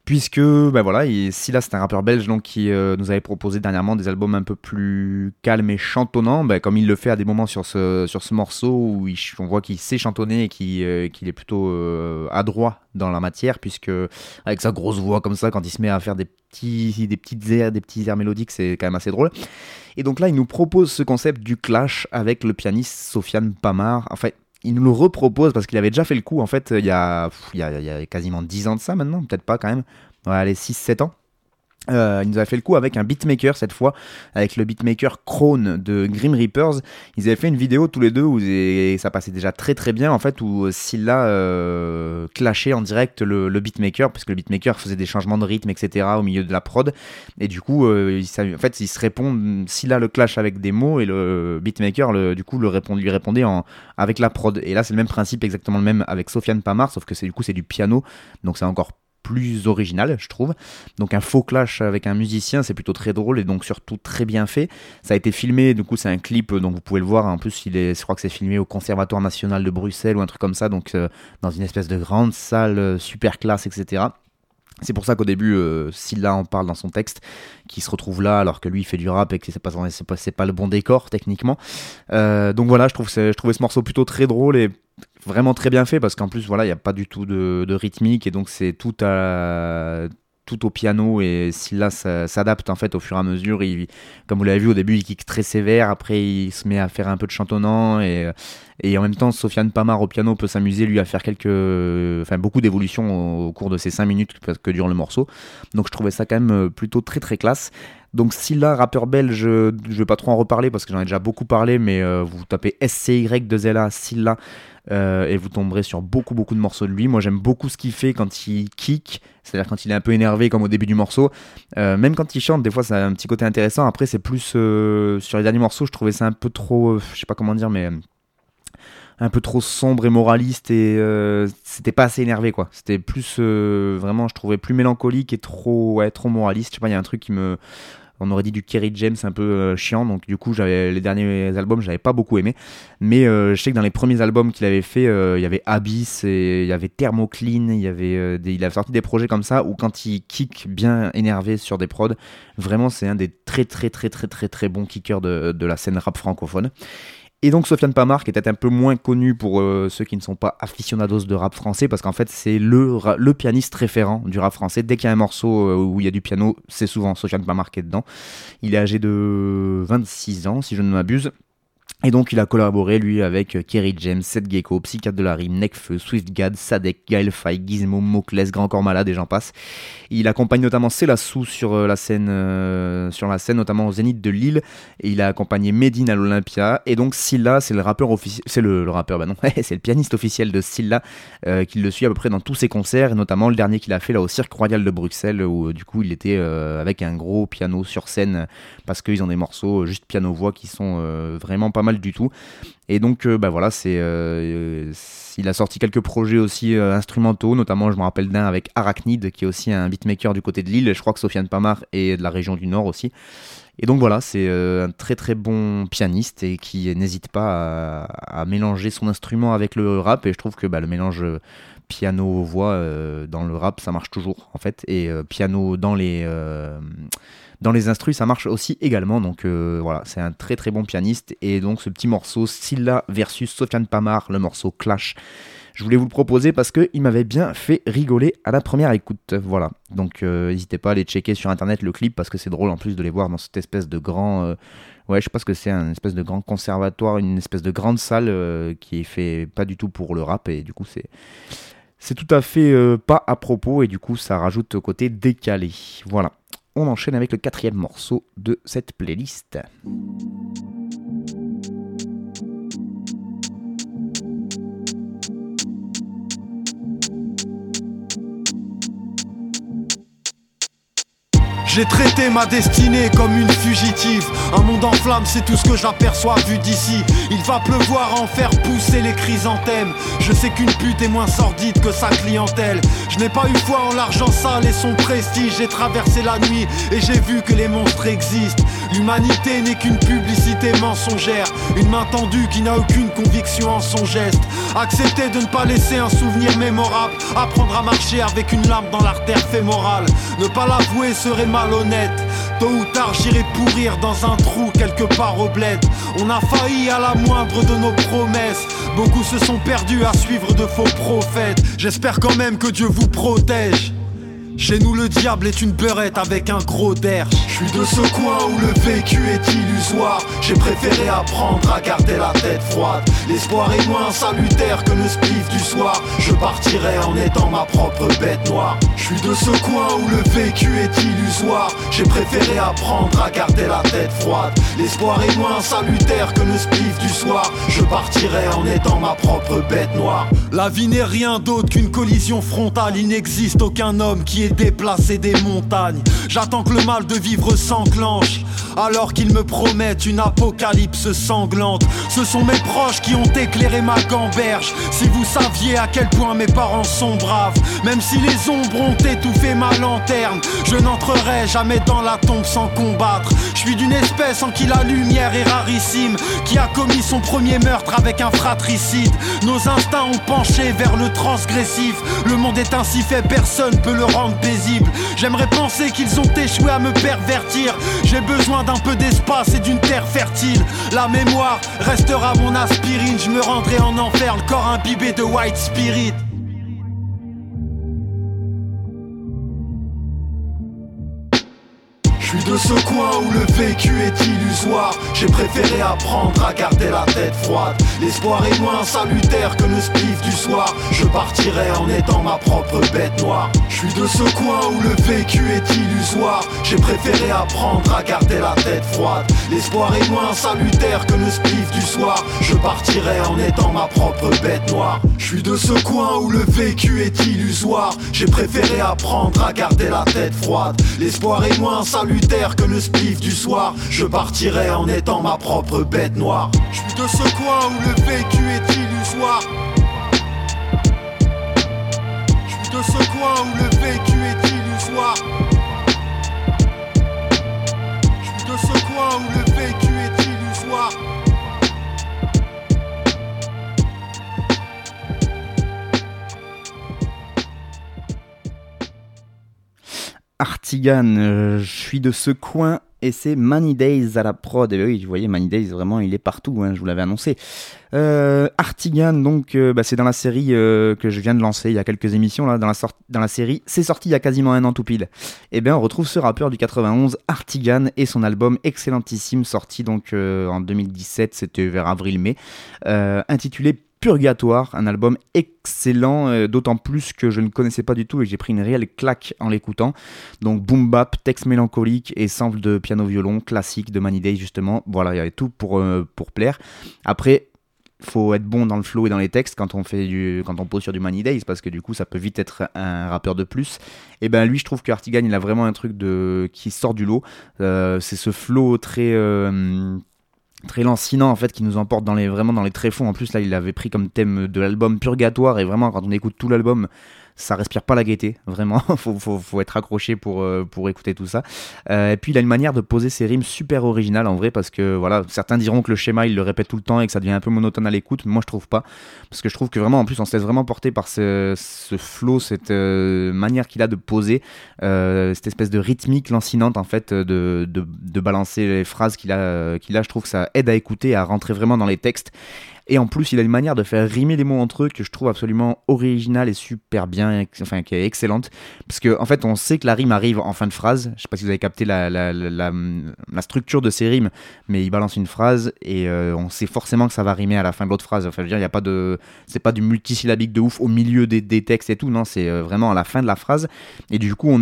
Puisque, bah voilà, Scylla c'est un rappeur belge donc, qui nous avait proposé dernièrement des albums un peu plus calmes et chantonnants, bah, comme il le fait à des moments sur ce morceau où on voit qu'il sait chantonner et qu'il est plutôt adroit dans la matière, puisque avec sa grosse voix comme ça, quand il se met à faire des petits airs mélodiques, c'est quand même assez drôle. Et donc là, il nous propose ce concept du clash avec le pianiste Sofiane Pamart, enfin... Il nous le repropose parce qu'il avait déjà fait le coup, en fait, il y a quasiment 10 ans de ça maintenant, peut-être pas quand même, ouais, allez, 6-7 ans. Il nous a fait le coup avec un beatmaker cette fois, avec le beatmaker Krone de Grim Reapers. Ils avaient fait une vidéo tous les deux où ça passait déjà très très bien en fait, où Scylla clashait en direct le beatmaker, parce que le beatmaker faisait des changements de rythme etc. au milieu de la prod, et du coup ils se répondent. Scylla le clash avec des mots et le beatmaker lui répondait avec la prod. Et là c'est le même principe, exactement le même avec Sofiane Pamart, sauf que c'est du piano, donc c'est encore plus original je trouve. Donc un faux clash avec un musicien, c'est plutôt très drôle et donc surtout très bien fait. Ça a été filmé, du coup c'est un clip, donc vous pouvez le voir, en plus je crois que c'est filmé au Conservatoire National de Bruxelles ou un truc comme ça, donc dans une espèce de grande salle super classe etc. C'est pour ça qu'au début, Scylla en parle dans son texte, qu'il se retrouve là alors que lui il fait du rap et que c'est pas le bon décor techniquement. Donc voilà, je trouvais ce morceau plutôt très drôle et vraiment très bien fait, parce qu'en plus voilà, il n'y a pas du tout de rythmique et donc c'est tout au piano, et Scylla s'adapte en fait au fur et à mesure. Comme vous l'avez vu au début, il kick très sévère, après il se met à faire un peu de chantonnant et en même temps Sofiane Pamart au piano peut s'amuser lui à faire beaucoup d'évolutions au cours de ces 5 minutes que dure le morceau. Donc je trouvais ça quand même plutôt très très classe. Donc Scylla, rappeur belge, je vais pas trop en reparler parce que j'en ai déjà beaucoup parlé, mais vous tapez SCY2LA Scylla et vous tomberez sur beaucoup beaucoup de morceaux de lui. Moi j'aime beaucoup ce qu'il fait quand il kick, c'est-à-dire quand il est un peu énervé comme au début du morceau, même quand il chante des fois ça a un petit côté intéressant. Après c'est plus sur les derniers morceaux je trouvais ça un peu trop, je sais pas comment dire, mais un peu trop sombre et moraliste, et c'était pas assez énervé quoi. C'était plus vraiment, je trouvais plus mélancolique et trop moraliste. Je sais pas, il y a un truc qui me... On aurait dit du Kerry James un peu chiant, donc du coup les derniers albums j'avais pas beaucoup aimé, mais je sais que dans les premiers albums qu'il avait fait, il y avait Abyss, il y avait Thermoclean, il avait sorti des projets comme ça où quand il kick bien énervé sur des prods, vraiment c'est un des très très très très très très bons kickers de la scène rap francophone. Et donc Sofiane Pamart, qui est peut-être un peu moins connu pour ceux qui ne sont pas aficionados de rap français, parce qu'en fait c'est le pianiste référent du rap français. Dès qu'il y a un morceau où il y a du piano, c'est souvent Sofiane Pamart qui est dedans. Il est âgé de 26 ans si je ne m'abuse. Et donc il a collaboré lui avec Kerry James, Seth Gecko, Psychiatre de la Rime, Necfeu, Swiftgad, Sadek, Gaël Faye, Gizmo, Mokles, Grand Corps Malade et j'en passe. Il accompagne notamment Célassou sur la scène, notamment au Zénith de Lille, et il a accompagné Medine à l'Olympia. Et donc Scylla, c'est le rappeur officiel, c'est le pianiste officiel de Scylla qui le suit à peu près dans tous ses concerts, et notamment le dernier qu'il a fait là au Cirque Royal de Bruxelles, où du coup il était avec un gros piano sur scène, parce qu'ils ont des morceaux juste piano-voix qui sont vraiment pas mal du tout. Et donc il a sorti quelques projets aussi instrumentaux, notamment je me rappelle d'un avec Arachnid, qui est aussi un beatmaker du côté de Lille, je crois que Sofiane Pamart est de la région du Nord aussi. Et donc voilà, c'est un très très bon pianiste et qui n'hésite pas à mélanger son instrument avec le rap, et je trouve que le mélange piano-voix dans le rap ça marche toujours en fait, et piano dans les instrus ça marche aussi également. Donc voilà, c'est un très très bon pianiste. Et donc ce petit morceau Scylla versus Sofiane Pamart, le morceau Clash, je voulais vous le proposer parce qu'il m'avait bien fait rigoler à la première écoute. Voilà, donc n'hésitez pas à aller checker sur internet le clip, parce que c'est drôle en plus de les voir dans cette espèce de grand... je sais pas ce que c'est, un espèce de grand conservatoire, une espèce de grande salle qui est fait pas du tout pour le rap, et du coup c'est tout à fait pas à propos, et du coup ça rajoute au côté décalé. Voilà, on enchaîne avec le 4e morceau de cette playlist. J'ai traité ma destinée comme une fugitive. Un monde en flammes, c'est tout ce que j'aperçois vu d'ici. Il va pleuvoir en faire pousser les chrysanthèmes. Je sais qu'une pute est moins sordide que sa clientèle. Je n'ai pas eu foi en l'argent sale et son prestige. J'ai traversé la nuit et j'ai vu que les monstres existent. L'humanité n'est qu'une publicité mensongère, une main tendue qui n'a aucune conviction en son geste. Accepter de ne pas laisser un souvenir mémorable, apprendre à marcher avec une lame dans l'artère fémorale. Ne pas l'avouer serait malhonnête. Tôt ou tard j'irai pourrir dans un trou quelque part au bled. On a failli à la moindre de nos promesses. Beaucoup se sont perdus à suivre de faux prophètes. J'espère quand même que Dieu vous protège. Chez nous le diable est une beurette avec un gros derche. Je suis de ce coin où le vécu est illusoire. J'ai préféré apprendre à garder la tête froide. L'espoir est moins salutaire que le spliff du soir. Je partirai en étant ma propre bête noire. Je suis de ce coin où le vécu est illusoire. J'ai préféré apprendre à garder la tête froide. L'espoir est moins salutaire que le spliff du soir. Je partirai en étant ma propre bête noire. La vie n'est rien d'autre qu'une collision frontale. Il n'existe aucun homme qui est déplacé des montagnes. J'attends que le mal de vivre s'enclenche, alors qu'ils me promettent une apocalypse sanglante. Ce sont mes proches qui ont éclairé ma gamberge. Si vous saviez à quel point mes parents sont braves, même si les ombres ont étouffé ma lanterne, je n'entrerai jamais dans la tombe sans combattre. Je suis d'une espèce en qui la lumière est rarissime, qui a commis son premier meurtre avec un fratricide. Nos instincts ont penché vers le transgressif. Le monde est ainsi fait, personne peut le rendre paisible. J'aimerais penser qu'ils ont échoué à me pervertir. J'ai besoin d'un peu d'espace et d'une terre fertile. La mémoire restera mon aspirine. Je me rendrai en enfer, le corps imbibé de white spirit. Je suis de ce coin où le vécu est illusoire. J'ai préféré apprendre à garder la tête froide. L'espoir est moins salutaire que le spliff du soir. Je partirai en étant ma propre bête noire. Je suis de ce coin où le vécu est illusoire. J'ai préféré apprendre à garder la tête froide. L'espoir est moins salutaire que le spliff du soir. Je partirai en étant ma propre bête noire. Je suis de ce coin où le vécu est illusoire. J'ai préféré apprendre à garder la tête froide. L'espoir est moins salutaire que le spliff du soir. Je partirai en étant ma propre bête noire. Je suis de ce coin où le vécu est illusoire. Je suis de ce coin où le vécu est illusoire. Je suis de ce coin où le vécu est illusoire. Hartigan, je suis de ce coin et c'est Mani Deïz à la prod. Et oui, vous voyez, Mani Deïz, vraiment, il est partout, hein, je vous l'avais annoncé. Hartigan, donc, c'est dans la série que je viens de lancer il y a quelques émissions, là, dans la série. C'est sorti il y a quasiment un an tout pile. Et bien, on retrouve ce rappeur du 91, Hartigan, et son album excellentissime, sorti donc en 2017, c'était vers avril-mai, intitulé Purgatoire, un album excellent, d'autant plus que je ne connaissais pas du tout et que j'ai pris une réelle claque en l'écoutant. Donc boom bap, texte mélancolique et sample de piano-violon classique de Mani Deïz justement. Voilà, il y avait tout pour plaire. Après, faut être bon dans le flow et dans les textes quand on pose sur du Mani Deïz, parce que du coup ça peut vite être un rappeur de plus. Et ben lui, je trouve que Hartigan, il a vraiment un truc qui sort du lot. C'est ce flow très lancinant en fait, qui nous emporte vraiment dans les tréfonds. En plus là, il avait pris comme thème de l'album Purgatoire, et vraiment quand on écoute tout l'album, ça respire pas la gaieté, vraiment. faut être accroché pour écouter tout ça. Et puis il a une manière de poser ses rimes super originale en vrai, parce que voilà, certains diront que le schéma il le répète tout le temps et que ça devient un peu monotone à l'écoute, mais moi je trouve pas, parce que je trouve que vraiment en plus on se laisse vraiment porter par ce flow, cette manière qu'il a de poser, cette espèce de rythmique lancinante en fait, de balancer les phrases qu'il a. Je trouve que ça aide à écouter, à rentrer vraiment dans les textes. Et en plus, il a une manière de faire rimer les mots entre eux que je trouve absolument originale et super bien, enfin qui est excellente. Parce que en fait, on sait que la rime arrive en fin de phrase. Je sais pas si vous avez capté la structure de ces rimes, mais il balance une phrase et on sait forcément que ça va rimer à la fin de l'autre phrase. Enfin, je veux dire, il y a pas de, c'est pas du multisyllabique de ouf au milieu des textes et tout. Non, c'est vraiment à la fin de la phrase. Et du coup, en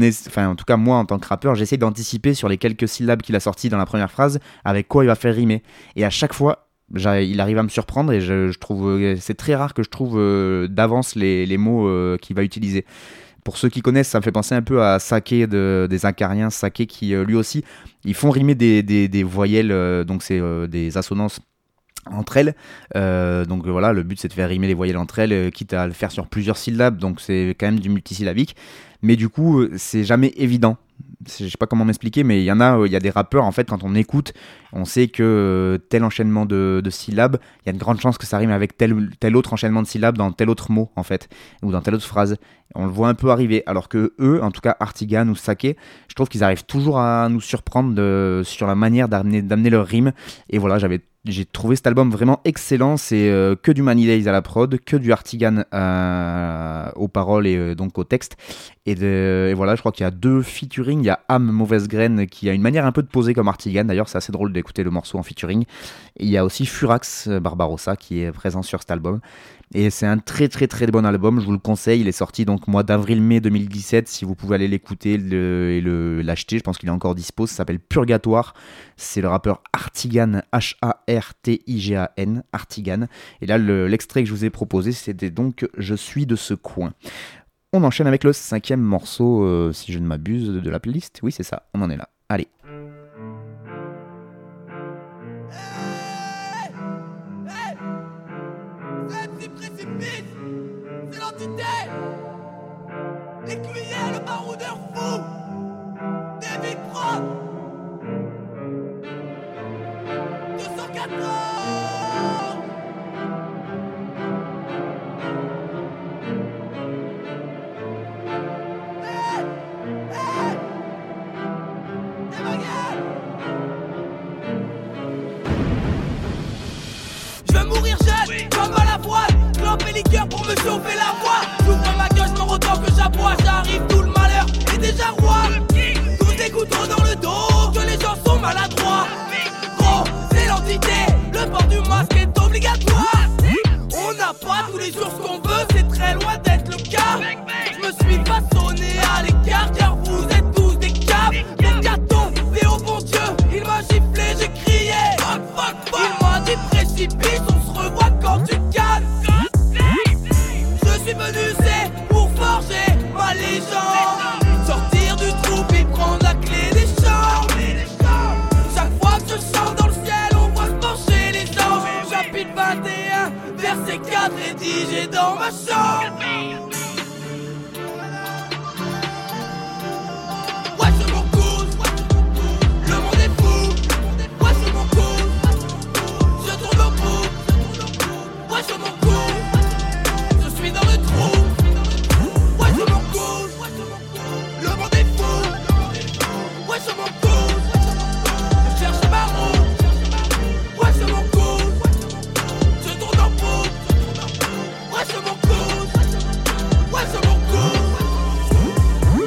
tout cas moi en tant que rappeur, j'essaie d'anticiper sur les quelques syllabes qu'il a sorties dans la première phrase avec quoi il va faire rimer. Et à chaque fois, il arrive à me surprendre, et je trouve c'est très rare que je trouve d'avance les mots qu'il va utiliser. Pour ceux qui connaissent, ça me fait penser un peu à Saké des Incariens, Saké qui lui aussi, ils font rimer des voyelles, donc c'est des assonances entre elles, donc voilà, le but c'est de faire rimer les voyelles entre elles, quitte à le faire sur plusieurs syllabes, donc c'est quand même du multisyllabique, mais du coup c'est jamais évident. Je sais pas comment m'expliquer, mais il y a des rappeurs, en fait, quand on écoute, on sait que tel enchaînement de syllabes, il y a de grandes chances que ça rime avec tel autre enchaînement de syllabes dans tel autre mot, en fait, ou dans telle autre phrase. On le voit un peu arriver, alors que eux, en tout cas Hartigan ou Saké, je trouve qu'ils arrivent toujours à nous surprendre sur la manière d'amener leur rime. Et voilà, j'ai trouvé cet album vraiment excellent. C'est que du Mani Deïz à la prod, que du Hartigan aux paroles et donc au texte. Et voilà, je crois qu'il y a deux featuring. Il y a Am Mauvaise Graine qui a une manière un peu de poser comme Hartigan. D'ailleurs, c'est assez drôle d'écouter le morceau en featuring. Et il y a aussi Furax Barbarossa qui est présent sur cet album. Et c'est un très très très bon album, je vous le conseille. Il est sorti donc mois d'avril-mai 2017. Si vous pouvez aller l'écouter et l'acheter, je pense qu'il est encore dispo. Ça s'appelle Purgatoire. C'est le rappeur Hartigan, H-A-R-T-I-G-A-N, Hartigan. Et là, l'extrait que je vous ai proposé, c'était donc Je suis de ce coin. On enchaîne avec le 5e morceau, si je ne m'abuse, de la playlist. Oui, c'est ça, on en est là. Allez. Pour me chauffer la voix, j'ouvre ma gueule, je me retends que j'aboie. J'arrive, tout le malheur est déjà roi. Tous des couteaux dans le dos, que les gens sont maladroits. Gros, c'est l'entité, le port du masque est obligatoire. On n'a pas tous les jours ce qu'on veut, c'est très loin d'être le cas. Je me suis façonné à l'écart, car vous êtes tous des caves. Des gâteaux, c'est au bon Dieu, il m'a giflé, j'ai crié. Il m'a dit précipice, on se revoit quand tu calmes. Je suis venu, c'est pour forger ma légende. Sortir du trou et prendre la clé des champs. Chaque fois que je chante dans le ciel, on voit se pencher les anges. Chapitre 21, verset 4, rédigé dans ma chambre. Ouais, je m'en couche, le monde est fou. Ouais, je m'en couche, je tourne au bout. Ouais, je m'en couche. Dans le trou, ouais je m'en couche, le monde est fou, ouais je m'en couche, je cherche ma route, ouais je m'en couche, je tourne en boucle, ouais je m'en couche, ouais je m'en couche.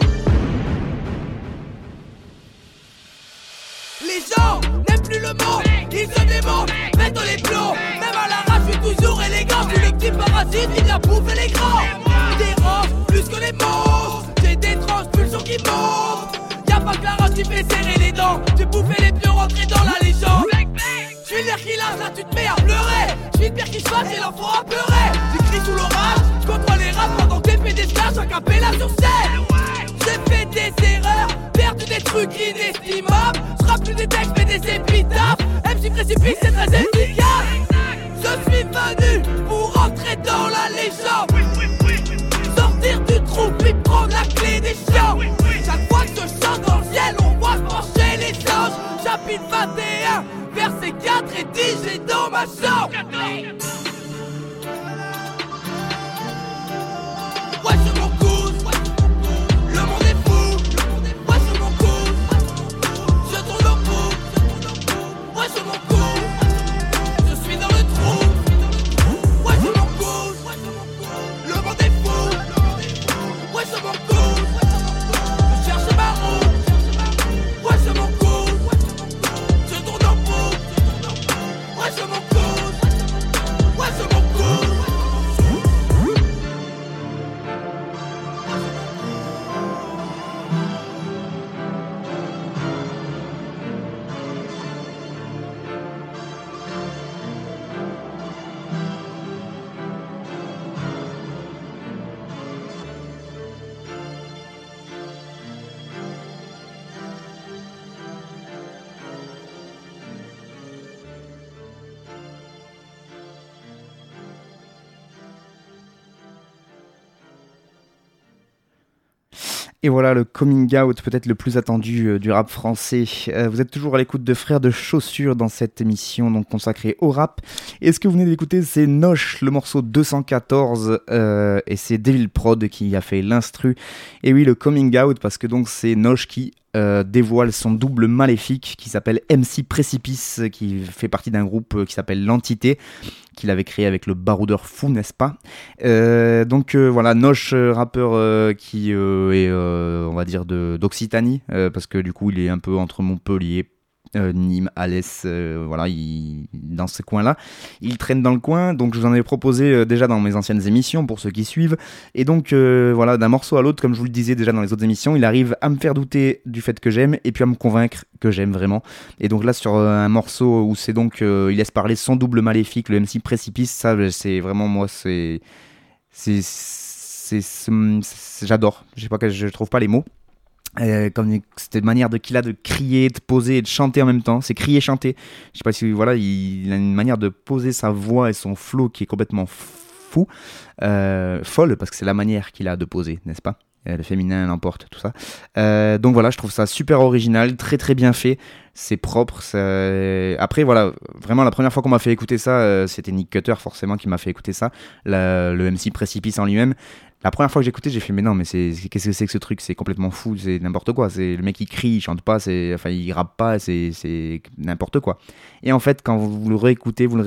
Les gens n'aiment plus le monde, ils se démontent, mettent dans les plombs, même à la rage je suis toujours élégant. Des parasites, il a bouffé les grands. Dérange plus que les monstres. J'ai d'étranges pulsions qui montent. Y'a pas que la race qui fait serrer les dents. J'ai bouffé les pieux, rentré dans la légende. J'suis l'air qui lâche, là tu te mets à pleurer. J'suis le pire qui se passe et l'enfant à pleurer. J'écris sous l'orage, j'contrôle les rats pendant que t'es fait des stages, un capella sur scène. J'ai fait des erreurs, perdu des trucs inestimables. J'rappe plus des textes, mais des épitaphes. MC Precipice, c'est très efficace. Je suis venu pour entrer dans la légende. Sortir du trou puis prendre la clé des champs. Chaque fois que je chante dans le ciel, on voit pencher les anges. Chapitre 21, verset 4 et 10, j'ai dans ma chambre. Et voilà le coming out peut-être le plus attendu du rap français. Vous êtes toujours à l'écoute de Frères de Chaussures dans cette émission donc consacrée au rap. Et ce que vous venez d'écouter c'est Noche, le morceau 214 et c'est Devil Prod qui a fait l'instru. Et oui le coming out parce que donc c'est Noche qui dévoile son double maléfique qui s'appelle MC Precipice, qui fait partie d'un groupe qui s'appelle L'Entité, qu'il avait créé avec le baroudeur fou, n'est-ce pas ? Voilà, Noche, rappeur qui est, on va dire, d'Occitanie, parce que du coup, il est un peu entre Montpellier, Nîmes, Alès, voilà, dans ce coin-là. Il traîne dans le coin, donc je vous en ai proposé déjà dans mes anciennes émissions pour ceux qui suivent. Et donc, voilà, d'un morceau à l'autre, comme je vous le disais déjà dans les autres émissions, il arrive à me faire douter du fait que j'aime et puis à me convaincre que j'aime vraiment. Et donc là, sur un morceau où c'est donc, il laisse parler son double maléfique, le MC Precipice, ça, c'est vraiment moi, c'est j'adore, je trouve pas les mots. Comme c'était une manière de qu'il a de crier, de poser et de chanter en même temps, c'est crier chanter. Je sais pas si voilà, il a une manière de poser sa voix et son flow qui est complètement fou, folle parce que c'est la manière qu'il a de poser, n'est-ce pas ? Le féminin l'emporte, tout ça. Donc voilà, je trouve ça super original, très très bien fait, c'est propre. Ça... Après voilà, vraiment la première fois qu'on m'a fait écouter ça, c'était Nick Cutter forcément qui m'a fait écouter ça, le MC Precipice en lui-même. La première fois que j'ai écouté, j'ai fait mais non, mais qu'est-ce que c'est que ce truc ? C'est complètement fou, c'est n'importe quoi. C'est le mec qui crie, il chante pas, il rappe pas, c'est n'importe quoi. Et en fait, quand vous le réécoutez, vous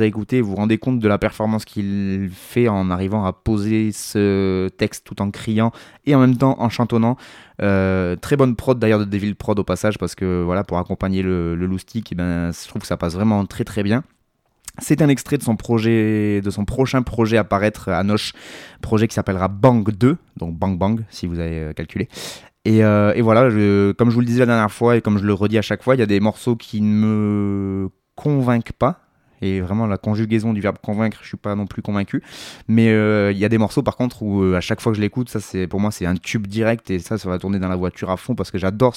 vous rendez compte de la performance qu'il fait en arrivant à poser ce texte tout en criant et en même temps en chantonnant. Très bonne prod d'ailleurs de Devil Prod au passage parce que voilà pour accompagner le loustic, et ben je trouve que ça passe vraiment très très bien. C'est un extrait de son prochain projet à paraître à Noche, projet qui s'appellera Bang 2, donc Bang Bang si vous avez calculé. Et voilà, comme je vous le disais la dernière fois et comme je le redis à chaque fois, il y a des morceaux qui ne me convainquent pas. Et vraiment la conjugaison du verbe convaincre, je suis pas non plus convaincu. Mais il y a des morceaux par contre où à chaque fois que je l'écoute, ça c'est pour moi c'est un tube direct et ça va tourner dans la voiture à fond parce que j'adore.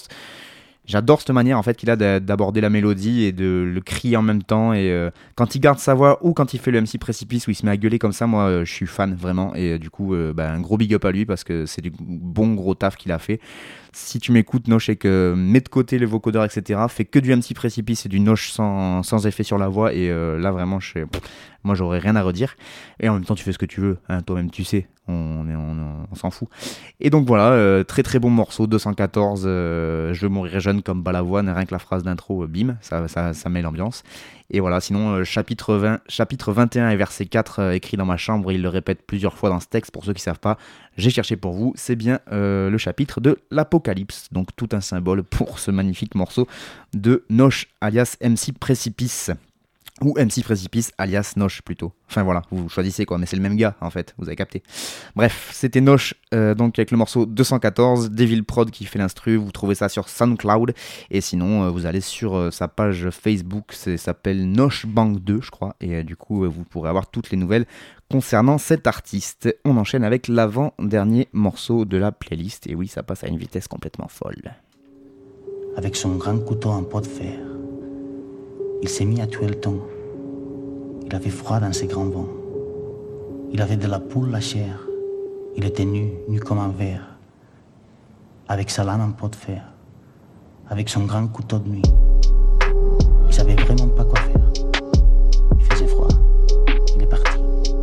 J'adore cette manière en fait qu'il a d'aborder la mélodie et de le crier en même temps et quand il garde sa voix ou quand il fait le MC Precipice où il se met à gueuler comme ça, moi je suis fan vraiment et du coup un gros big up à lui parce que c'est du bon gros taf qu'il a fait. Si tu m'écoutes Noche et que mets de côté les vocodeurs etc, fais que du MC Precipice et du Noche sans effet sur la voix et là vraiment moi j'aurais rien à redire et en même temps tu fais ce que tu veux, hein, toi-même tu sais. On s'en fout. Et donc voilà, très très bon morceau, 214, je mourrai jeune comme Balavoine, rien que la phrase d'intro, bim, ça met l'ambiance. Et voilà, sinon chapitre 20, chapitre 21 et verset 4 écrit dans ma chambre, il le répète plusieurs fois dans ce texte, pour ceux qui ne savent pas, j'ai cherché pour vous, c'est bien le chapitre de l'Apocalypse, donc tout un symbole pour ce magnifique morceau de Noche alias MC Precipice. Ou MC Precipice alias Noche plutôt. Enfin voilà, vous choisissez quoi, mais c'est le même gars en fait, vous avez capté. Bref, c'était Noche, donc avec le morceau 214, Devil Prod qui fait l'instru, vous trouvez ça sur SoundCloud, et sinon vous allez sur sa page Facebook, ça s'appelle Noche Bang 2 je crois, et du coup vous pourrez avoir toutes les nouvelles concernant cet artiste. On enchaîne avec l'avant-dernier morceau de la playlist, et oui ça passe à une vitesse complètement folle. Avec son grand couteau en pot de fer, il s'est mis à tuer le temps. Il avait froid dans ses grands vents. Il avait de la poule la chair. Il était nu comme un verre. Avec sa lame en pot de fer. Avec son grand couteau de nuit. Il savait vraiment pas quoi faire. Il faisait froid. Il est parti.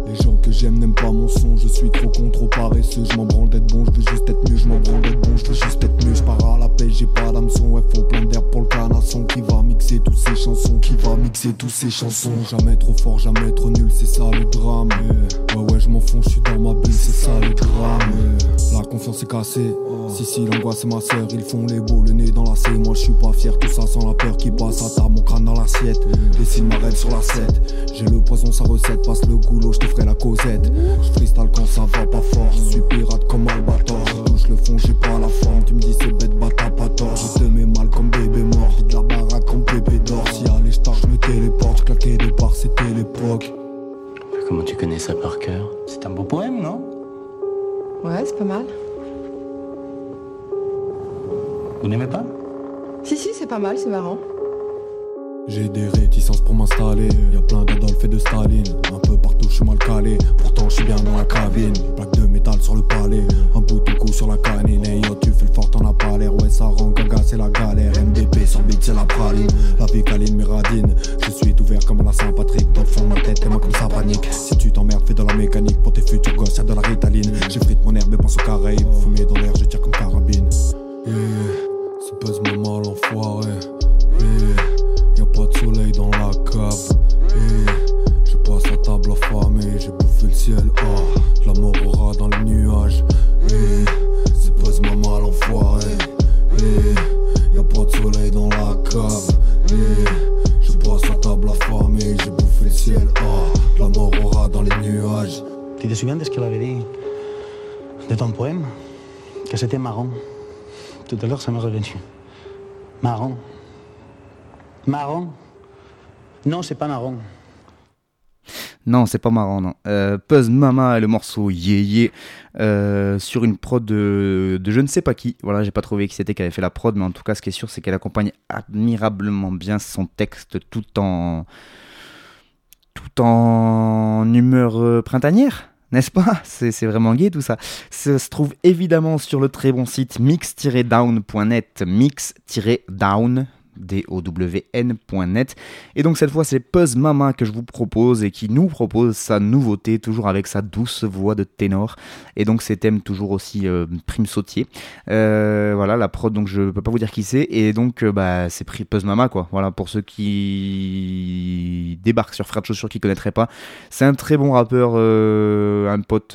Les gens que j'aime n'aiment pas mon son. Je suis trop con, trop paresseux. Je m'en branle d'être bon, je veux juste être mieux. Je m'en branle d'être bon, je veux juste être mieux. Je pars à la paix, j'ai pas d'hameçon. Ouais, faut plein d'air pour le canasson qui va mixer tous ces chansons, qui va mixer tous ces chansons. Jamais trop fort, jamais trop nul, c'est ça le drame. Ouais, je m'en fous, je suis dans ma bulle, c'est ça le drame. La confiance est cassée, si l'angoisse est ma sœur. Ils font les beaux, le nez dans la C. Moi je suis pas fier, tout ça sans la peur qui passe à table, mon crâne dans l'assiette. Dessine ma rêve sur la 7. J'ai le poison, sa recette, passe le goulot, je te ferai la causette. Je freestyle quand ça va pas fort, je suis pirate comme Albator. Je touche le fond, j'ai pas la forme, tu me dis c'est bête, bah t'as pas tort. Je te mets mal comme bébé mort, vide la baraque comme bébé d'or. Si allez je tard, je me téléporte, claquer des barres, c'était l'époque. Comment tu connais ça par cœur ? C'est un beau poème, non ? Ouais, c'est pas mal. Vous n'aimez pas ? Si, c'est pas mal, c'est marrant. J'ai des réticences pour m'installer. Y'a plein d'Adolphe et de Staline. Un peu partout, je suis mal calé. Pourtant, je suis bien dans la cabine. Plaque de métal sur le palais. Un bout de cou sur la canine. Et yo, tu fais le fort adrénaline. J'effrite mon herbe et pense au carré. Fumée dans l'air, je tire comme carabine. Yeah, c'est pas ce moment l'enfoiré. Yeah, y'a pas de soleil dans la cave. Yeah, je passe à table affamée, j'ai bouffé le ciel. Oh, la mort aura dans les nuages. Yeah, c'est pas ce moment l'enfoiré. Yeah, y'a pas de soleil dans la cave. Yeah, je passe à table affamée, j'ai bouffé le ciel. Oh, la mort aura dans les nuages. Tu te souviens de ce qu'il avait dit de ton poème? Que c'était marrant. Tout à l'heure, ça m'est revenu. Marrant. Marrant? Non, c'est pas marrant. Non, c'est pas marrant, non. Puzz Mama et le morceau Yé Yé sur une prod de je ne sais pas qui. Voilà, j'ai pas trouvé qui c'était qui avait fait la prod, mais en tout cas, ce qui est sûr, c'est qu'elle accompagne admirablement bien son texte tout en humeur printanière. N'est-ce pas? C'est vraiment gai tout ça. Ça se trouve évidemment sur le très bon site mix-down.net, mix-down, down.net. Et donc cette fois, c'est Puzz Mama que je vous propose et qui nous propose sa nouveauté, toujours avec sa douce voix de ténor. Et donc ses thèmes toujours aussi prime sautier. Voilà, la prod, donc je peux pas vous dire qui c'est. Et donc bah, c'est Puzz Mama quoi. Voilà, pour ceux qui débarquent sur Frat Chaussure qui connaîtraient pas, c'est un très bon rappeur, un pote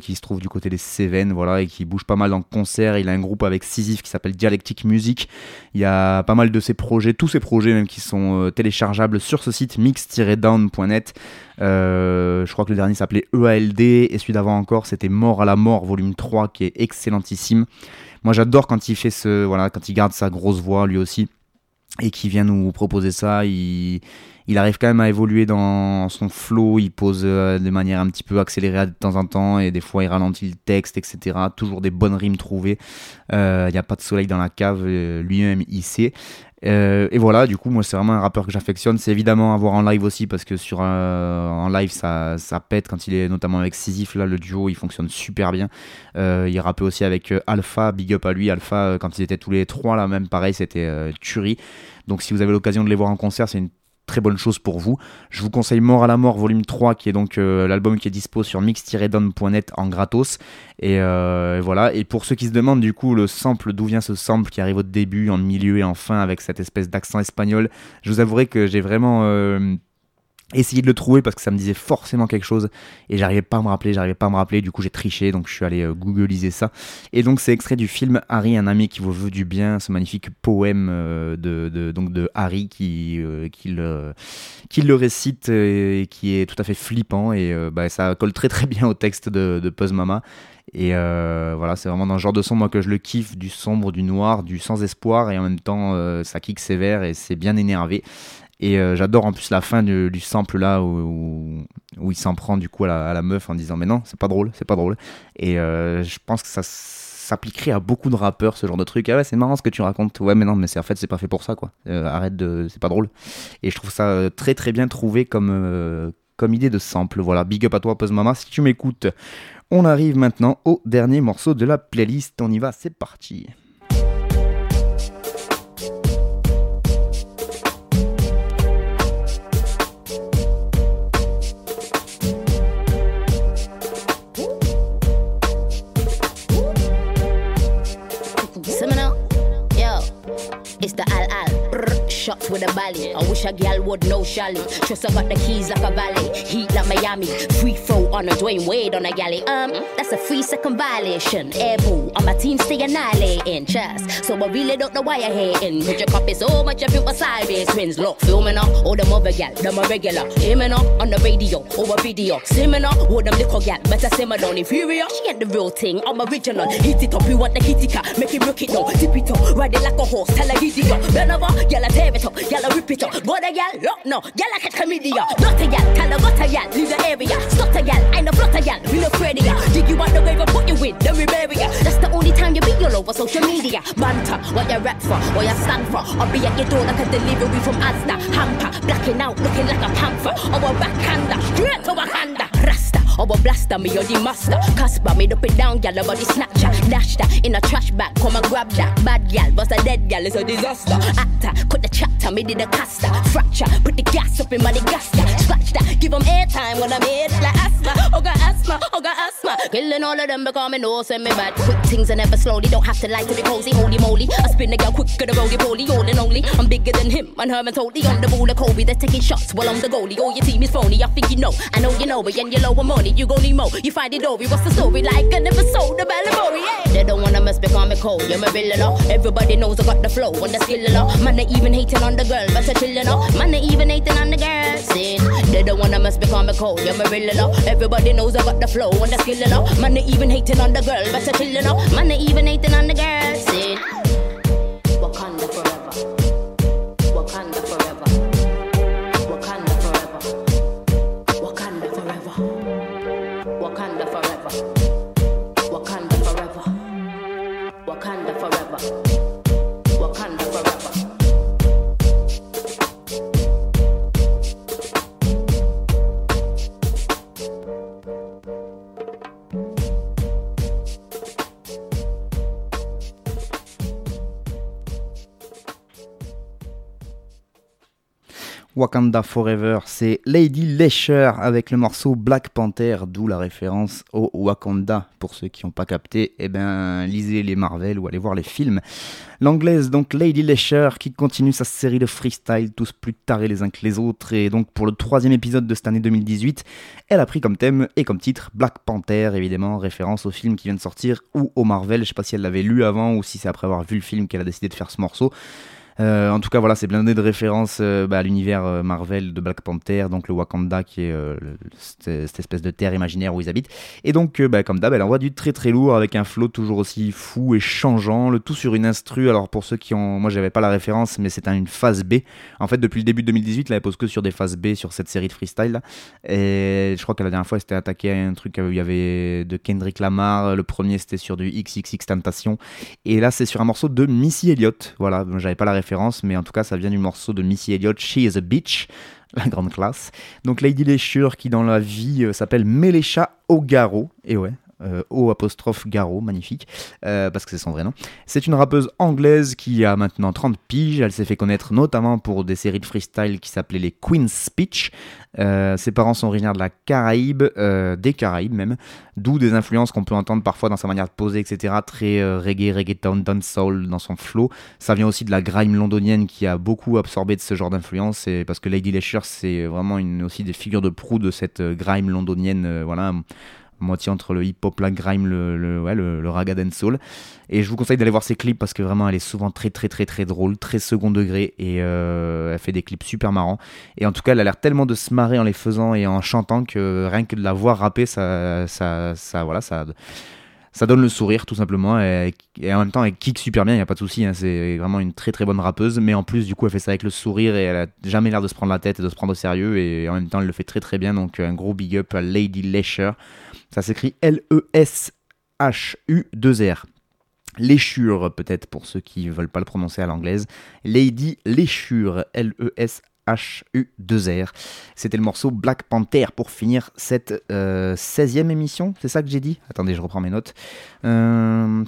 qui se trouve du côté des Cévennes, voilà, et qui bouge pas mal en concert. Il a un groupe avec Sisyphe qui s'appelle Dialectic Music. Il y a pas mal de ses projets, tous ces projets même qui sont téléchargeables sur ce site mix-down.net. Je crois que le dernier s'appelait EALD et celui d'avant encore c'était Mort à la mort volume 3 qui est excellentissime. Moi j'adore quand il fait ce, voilà, quand il garde sa grosse voix lui aussi et qu'il vient nous proposer ça. Il arrive quand même à évoluer dans son flow, il pose de manière un petit peu accélérée de temps en temps et des fois il ralentit le texte, etc. Toujours des bonnes rimes trouvées. Il n'y a pas de soleil dans la cave, lui-même il sait. Et voilà, du coup moi c'est vraiment un rappeur que j'affectionne. C'est évidemment à voir en live aussi parce que sur en live ça pète quand il est notamment avec Sisyphe, là le duo il fonctionne super bien. Il rappait aussi avec Alpha, big up à lui Alpha, quand ils étaient tous les trois là, même pareil c'était tuerie. Donc si vous avez l'occasion de les voir en concert, c'est une très bonne chose pour vous. Je vous conseille Mort à la mort volume 3 qui est donc l'album qui est dispo sur mix-down.net en gratos et voilà. Et pour ceux qui se demandent du coup le sample, d'où vient ce sample qui arrive au début, en milieu et en fin avec cette espèce d'accent espagnol, je vous avouerai que j'ai vraiment essayé de le trouver parce que ça me disait forcément quelque chose et j'arrivais pas à me rappeler, du coup j'ai triché, donc je suis allé googliser ça. Et donc c'est extrait du film Harry, un ami qui vous veut du bien, ce magnifique poème de Harry qui le récite et qui est tout à fait flippant et ça colle très très bien au texte de Puzz Mama. Et voilà, c'est vraiment dans le genre de son moi que je le kiffe, du sombre, du noir, du sans espoir et en même temps ça kick sévère et c'est bien énervé. Et j'adore en plus la fin du sample là où il s'en prend du coup à la meuf en disant mais non c'est pas drôle. Et je pense que ça s'appliquerait à beaucoup de rappeurs ce genre de truc. Ah ouais c'est marrant ce que tu racontes, ouais mais non mais c'est, en fait c'est pas fait pour ça quoi, arrête de, c'est pas drôle. Et je trouve ça très très bien trouvé comme idée de sample. Voilà, big up à toi Puzz Mama si tu m'écoutes. On arrive maintenant au dernier morceau de la playlist, on y va, c'est parti. Shots with a volley. I wish a gal would know Charlie. Trust I got the keys like a valet. Heat like Miami. Free throw on a Dwayne Wade on a galley. That's a 3-second violation. Air boo. On my team stay annihilating. Trust. So I really don't know why you're hating. Put your cup is so much of you for sideways twins. Look, filming up. All them other gal. Them a regular. Aiming up on the radio. Over video. Simming up. All them little gal. Better simmer down. Inferior. She ain't the real thing. I'm original. Hit it up. You want the kitty cat. Make him rock it now. Tip it up. Ride it like a horse. Tell her easy up. Then over. Yell at it up, y'all a rip it up. Go to y'all, look no, y'all a catch comedian. Not a y'all, can't a got a y'all, leave the area. Stop a y'all, ain't no flot a y'all, we no afraid of y'all. Dig you out the wave and put you in, then we bury ya. That's the only time you be all over social media. Banter, what you rap for, what you stand for. I'll be at your door like a delivery from Asda. Hamper, blacking out, looking like a panther. Our backhander, straight to Wakanda. Rasta, our blaster, me or the master. Casper, me up it down, gal, about the snatcher. Dash that in a trash bag, come and grab that. Bad gal, bust a dead gal, it's a disaster. Actor, cut the chapter, me did a caster. Fracture, put the gas up in Madagascar. Scratch that, give them airtime when I'm hit like asthma. Oh, got asthma, oh, got asthma. Killing all of them because me know, send me bad. Quick things I never slowly, don't have to lie to be cozy. Holy moly, I spin the gal quicker than roly poly. All and only, I'm bigger than him and her and totally on the ball of Kobe. They're taking shots while I'm the goalie. All your team is phony, I think you know. I know you know, but then you're low on money. You gon' need more, you find it over. What's the story like? I never sold the Ballamori, yeah. They don't wanna mess because I'm cold, you're my villain, oh. Everybody knows I got the flow and the skill, oh. Man, they even hating on the girl, but they're chillin', oh. Man, they even hating on the girl, sin. They don't wanna mess because I'm cold, you're my villain, oh. Everybody knows I got the flow and the skill, oh. Man, they even hating on the girl, but they're chillin', oh. Man, they even hating on the girl, sin. Wakanda forever. Wakanda forever. Wakanda forever. Wakanda forever. Wakanda forever. Wakanda forever. Wakanda forever. Wakanda forever. Wakanda Forever, c'est Lady Leisure avec le morceau Black Panther, d'où la référence au Wakanda. Pour ceux qui n'ont pas capté, eh ben, lisez les Marvel ou allez voir les films. L'anglaise, donc Lady Leisure, qui continue sa série de freestyle, tous plus tarés les uns que les autres. Et donc pour le troisième épisode de cette année 2018, elle a pris comme thème et comme titre Black Panther, évidemment, référence au film qui vient de sortir ou au Marvel. Je ne sais pas si elle l'avait lu avant ou si c'est après avoir vu le film qu'elle a décidé de faire ce morceau. En tout cas, voilà, c'est blindé de références à l'univers Marvel de Black Panther, donc le Wakanda, qui est cette espèce de terre imaginaire où ils habitent. Et donc, comme d'hab, elle envoie du très très lourd avec un flow toujours aussi fou et changeant, le tout sur une instru. Alors pour ceux qui ont... Moi, j'avais pas la référence, mais c'est une phase B. En fait, depuis le début de 2018, là, elle pose que sur des phases B, sur cette série de freestyle, là. Et je crois que la dernière fois, elle s'était attaquée à un truc où il y avait de Kendrick Lamar. Le premier, c'était sur du XXX Tentation. Et là, c'est sur un morceau de Missy Elliott. Voilà, j'avais pas la référence. Mais en tout cas, ça vient du morceau de Missy Elliott, She is a Bitch, la grande classe. Donc Lady Leisure, qui dans la vie s'appelle Melesha Ogaro, et ouais, O'-Garo, magnifique, parce que c'est son vrai nom. C'est une rappeuse anglaise qui a maintenant 30 piges. Elle s'est fait connaître notamment pour des séries de freestyle qui s'appelaient les Queen's Speech. Ses parents sont originaires de la Caraïbe, des Caraïbes même, d'où des influences qu'on peut entendre parfois dans sa manière de poser, etc. Très reggae, reggaeton, dancehall dans son flow. Ça vient aussi de la grime londonienne qui a beaucoup absorbé de ce genre d'influence, et parce que Lady Leisure, c'est vraiment aussi des figures de proue de cette grime londonienne, voilà, moitié entre le hip-hop, la grime, le ragga dancehall. Et je vous conseille d'aller voir ses clips parce que vraiment elle est souvent très très très très drôle, très second degré, et elle fait des clips super marrants. Et en tout cas, elle a l'air tellement de se marrer en les faisant et en chantant que rien que de la voir rapper, ça donne le sourire tout simplement, et en même temps elle kick super bien, il n'y a pas de souci, hein, c'est vraiment une très très bonne rappeuse, mais en plus du coup elle fait ça avec le sourire et elle a jamais l'air de se prendre la tête et de se prendre au sérieux, et en même temps elle le fait très très bien. Donc un gros big up à Lady Leisure, ça s'écrit L-E-S-H-U-2-R. Léchure peut-être pour ceux qui ne veulent pas le prononcer à l'anglaise, Lady Leisure, L-E-S-H-U-2-R. C'était le morceau Black Panther pour finir cette 16e émission, c'est ça que j'ai dit ? Attendez, je reprends mes notes.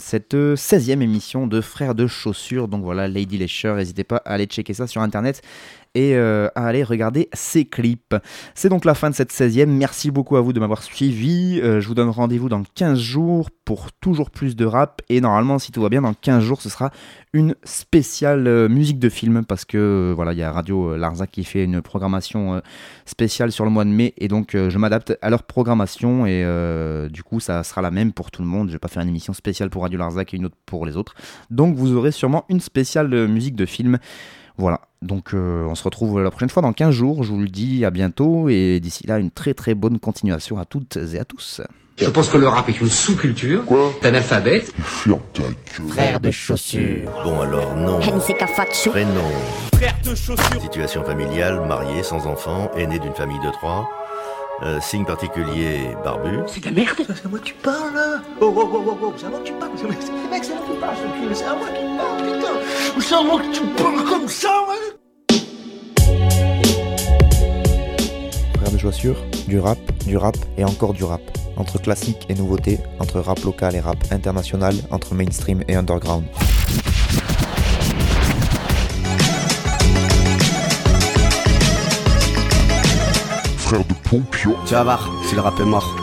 Cette 16e émission de Frères de Chaussures, donc voilà, Lady Leisure, n'hésitez pas à aller checker ça sur internet et à aller regarder ses clips. C'est donc la fin de cette 16e, merci beaucoup à vous de m'avoir suivi, je vous donne rendez-vous dans 15 jours pour toujours plus de rap, et normalement si tout va bien dans 15 jours ce sera une spéciale musique de film, parce que voilà, il y a Radio Larzac qui fait une programmation spéciale sur le mois de mai, et donc je m'adapte à leur programmation, et du coup ça sera la même pour tout le monde. Je vais pas faire une émission spéciale pour Radio Larzac et une autre pour les autres, donc vous aurez sûrement une spéciale musique de film. Voilà, donc on se retrouve la prochaine fois dans 15 jours, je vous le dis, à bientôt, et d'ici là, une très très bonne continuation à toutes et à tous. Je pense que le rap est une sous-culture. Quoi ? T'es analphabète. Frère de chaussures. Bon alors, non. Prénom. Frère de chaussures. Situation familiale, marié, sans enfant, aîné d'une famille de 3. Signe particulier, barbu. C'est de la merde, c'est à moi que tu parles, là. Oh, c'est à moi que tu parles, mec, c'est à moi que tu parles, c'est à moi que tu parles, putain. C'est à moi que tu parles comme ça, ouais. Frères de Chaussures, du rap, et encore du rap. entre classique et nouveauté, entre rap local et rap international, entre mainstream et underground. Frère de Pompion. Tu vas voir, si le rap est mort.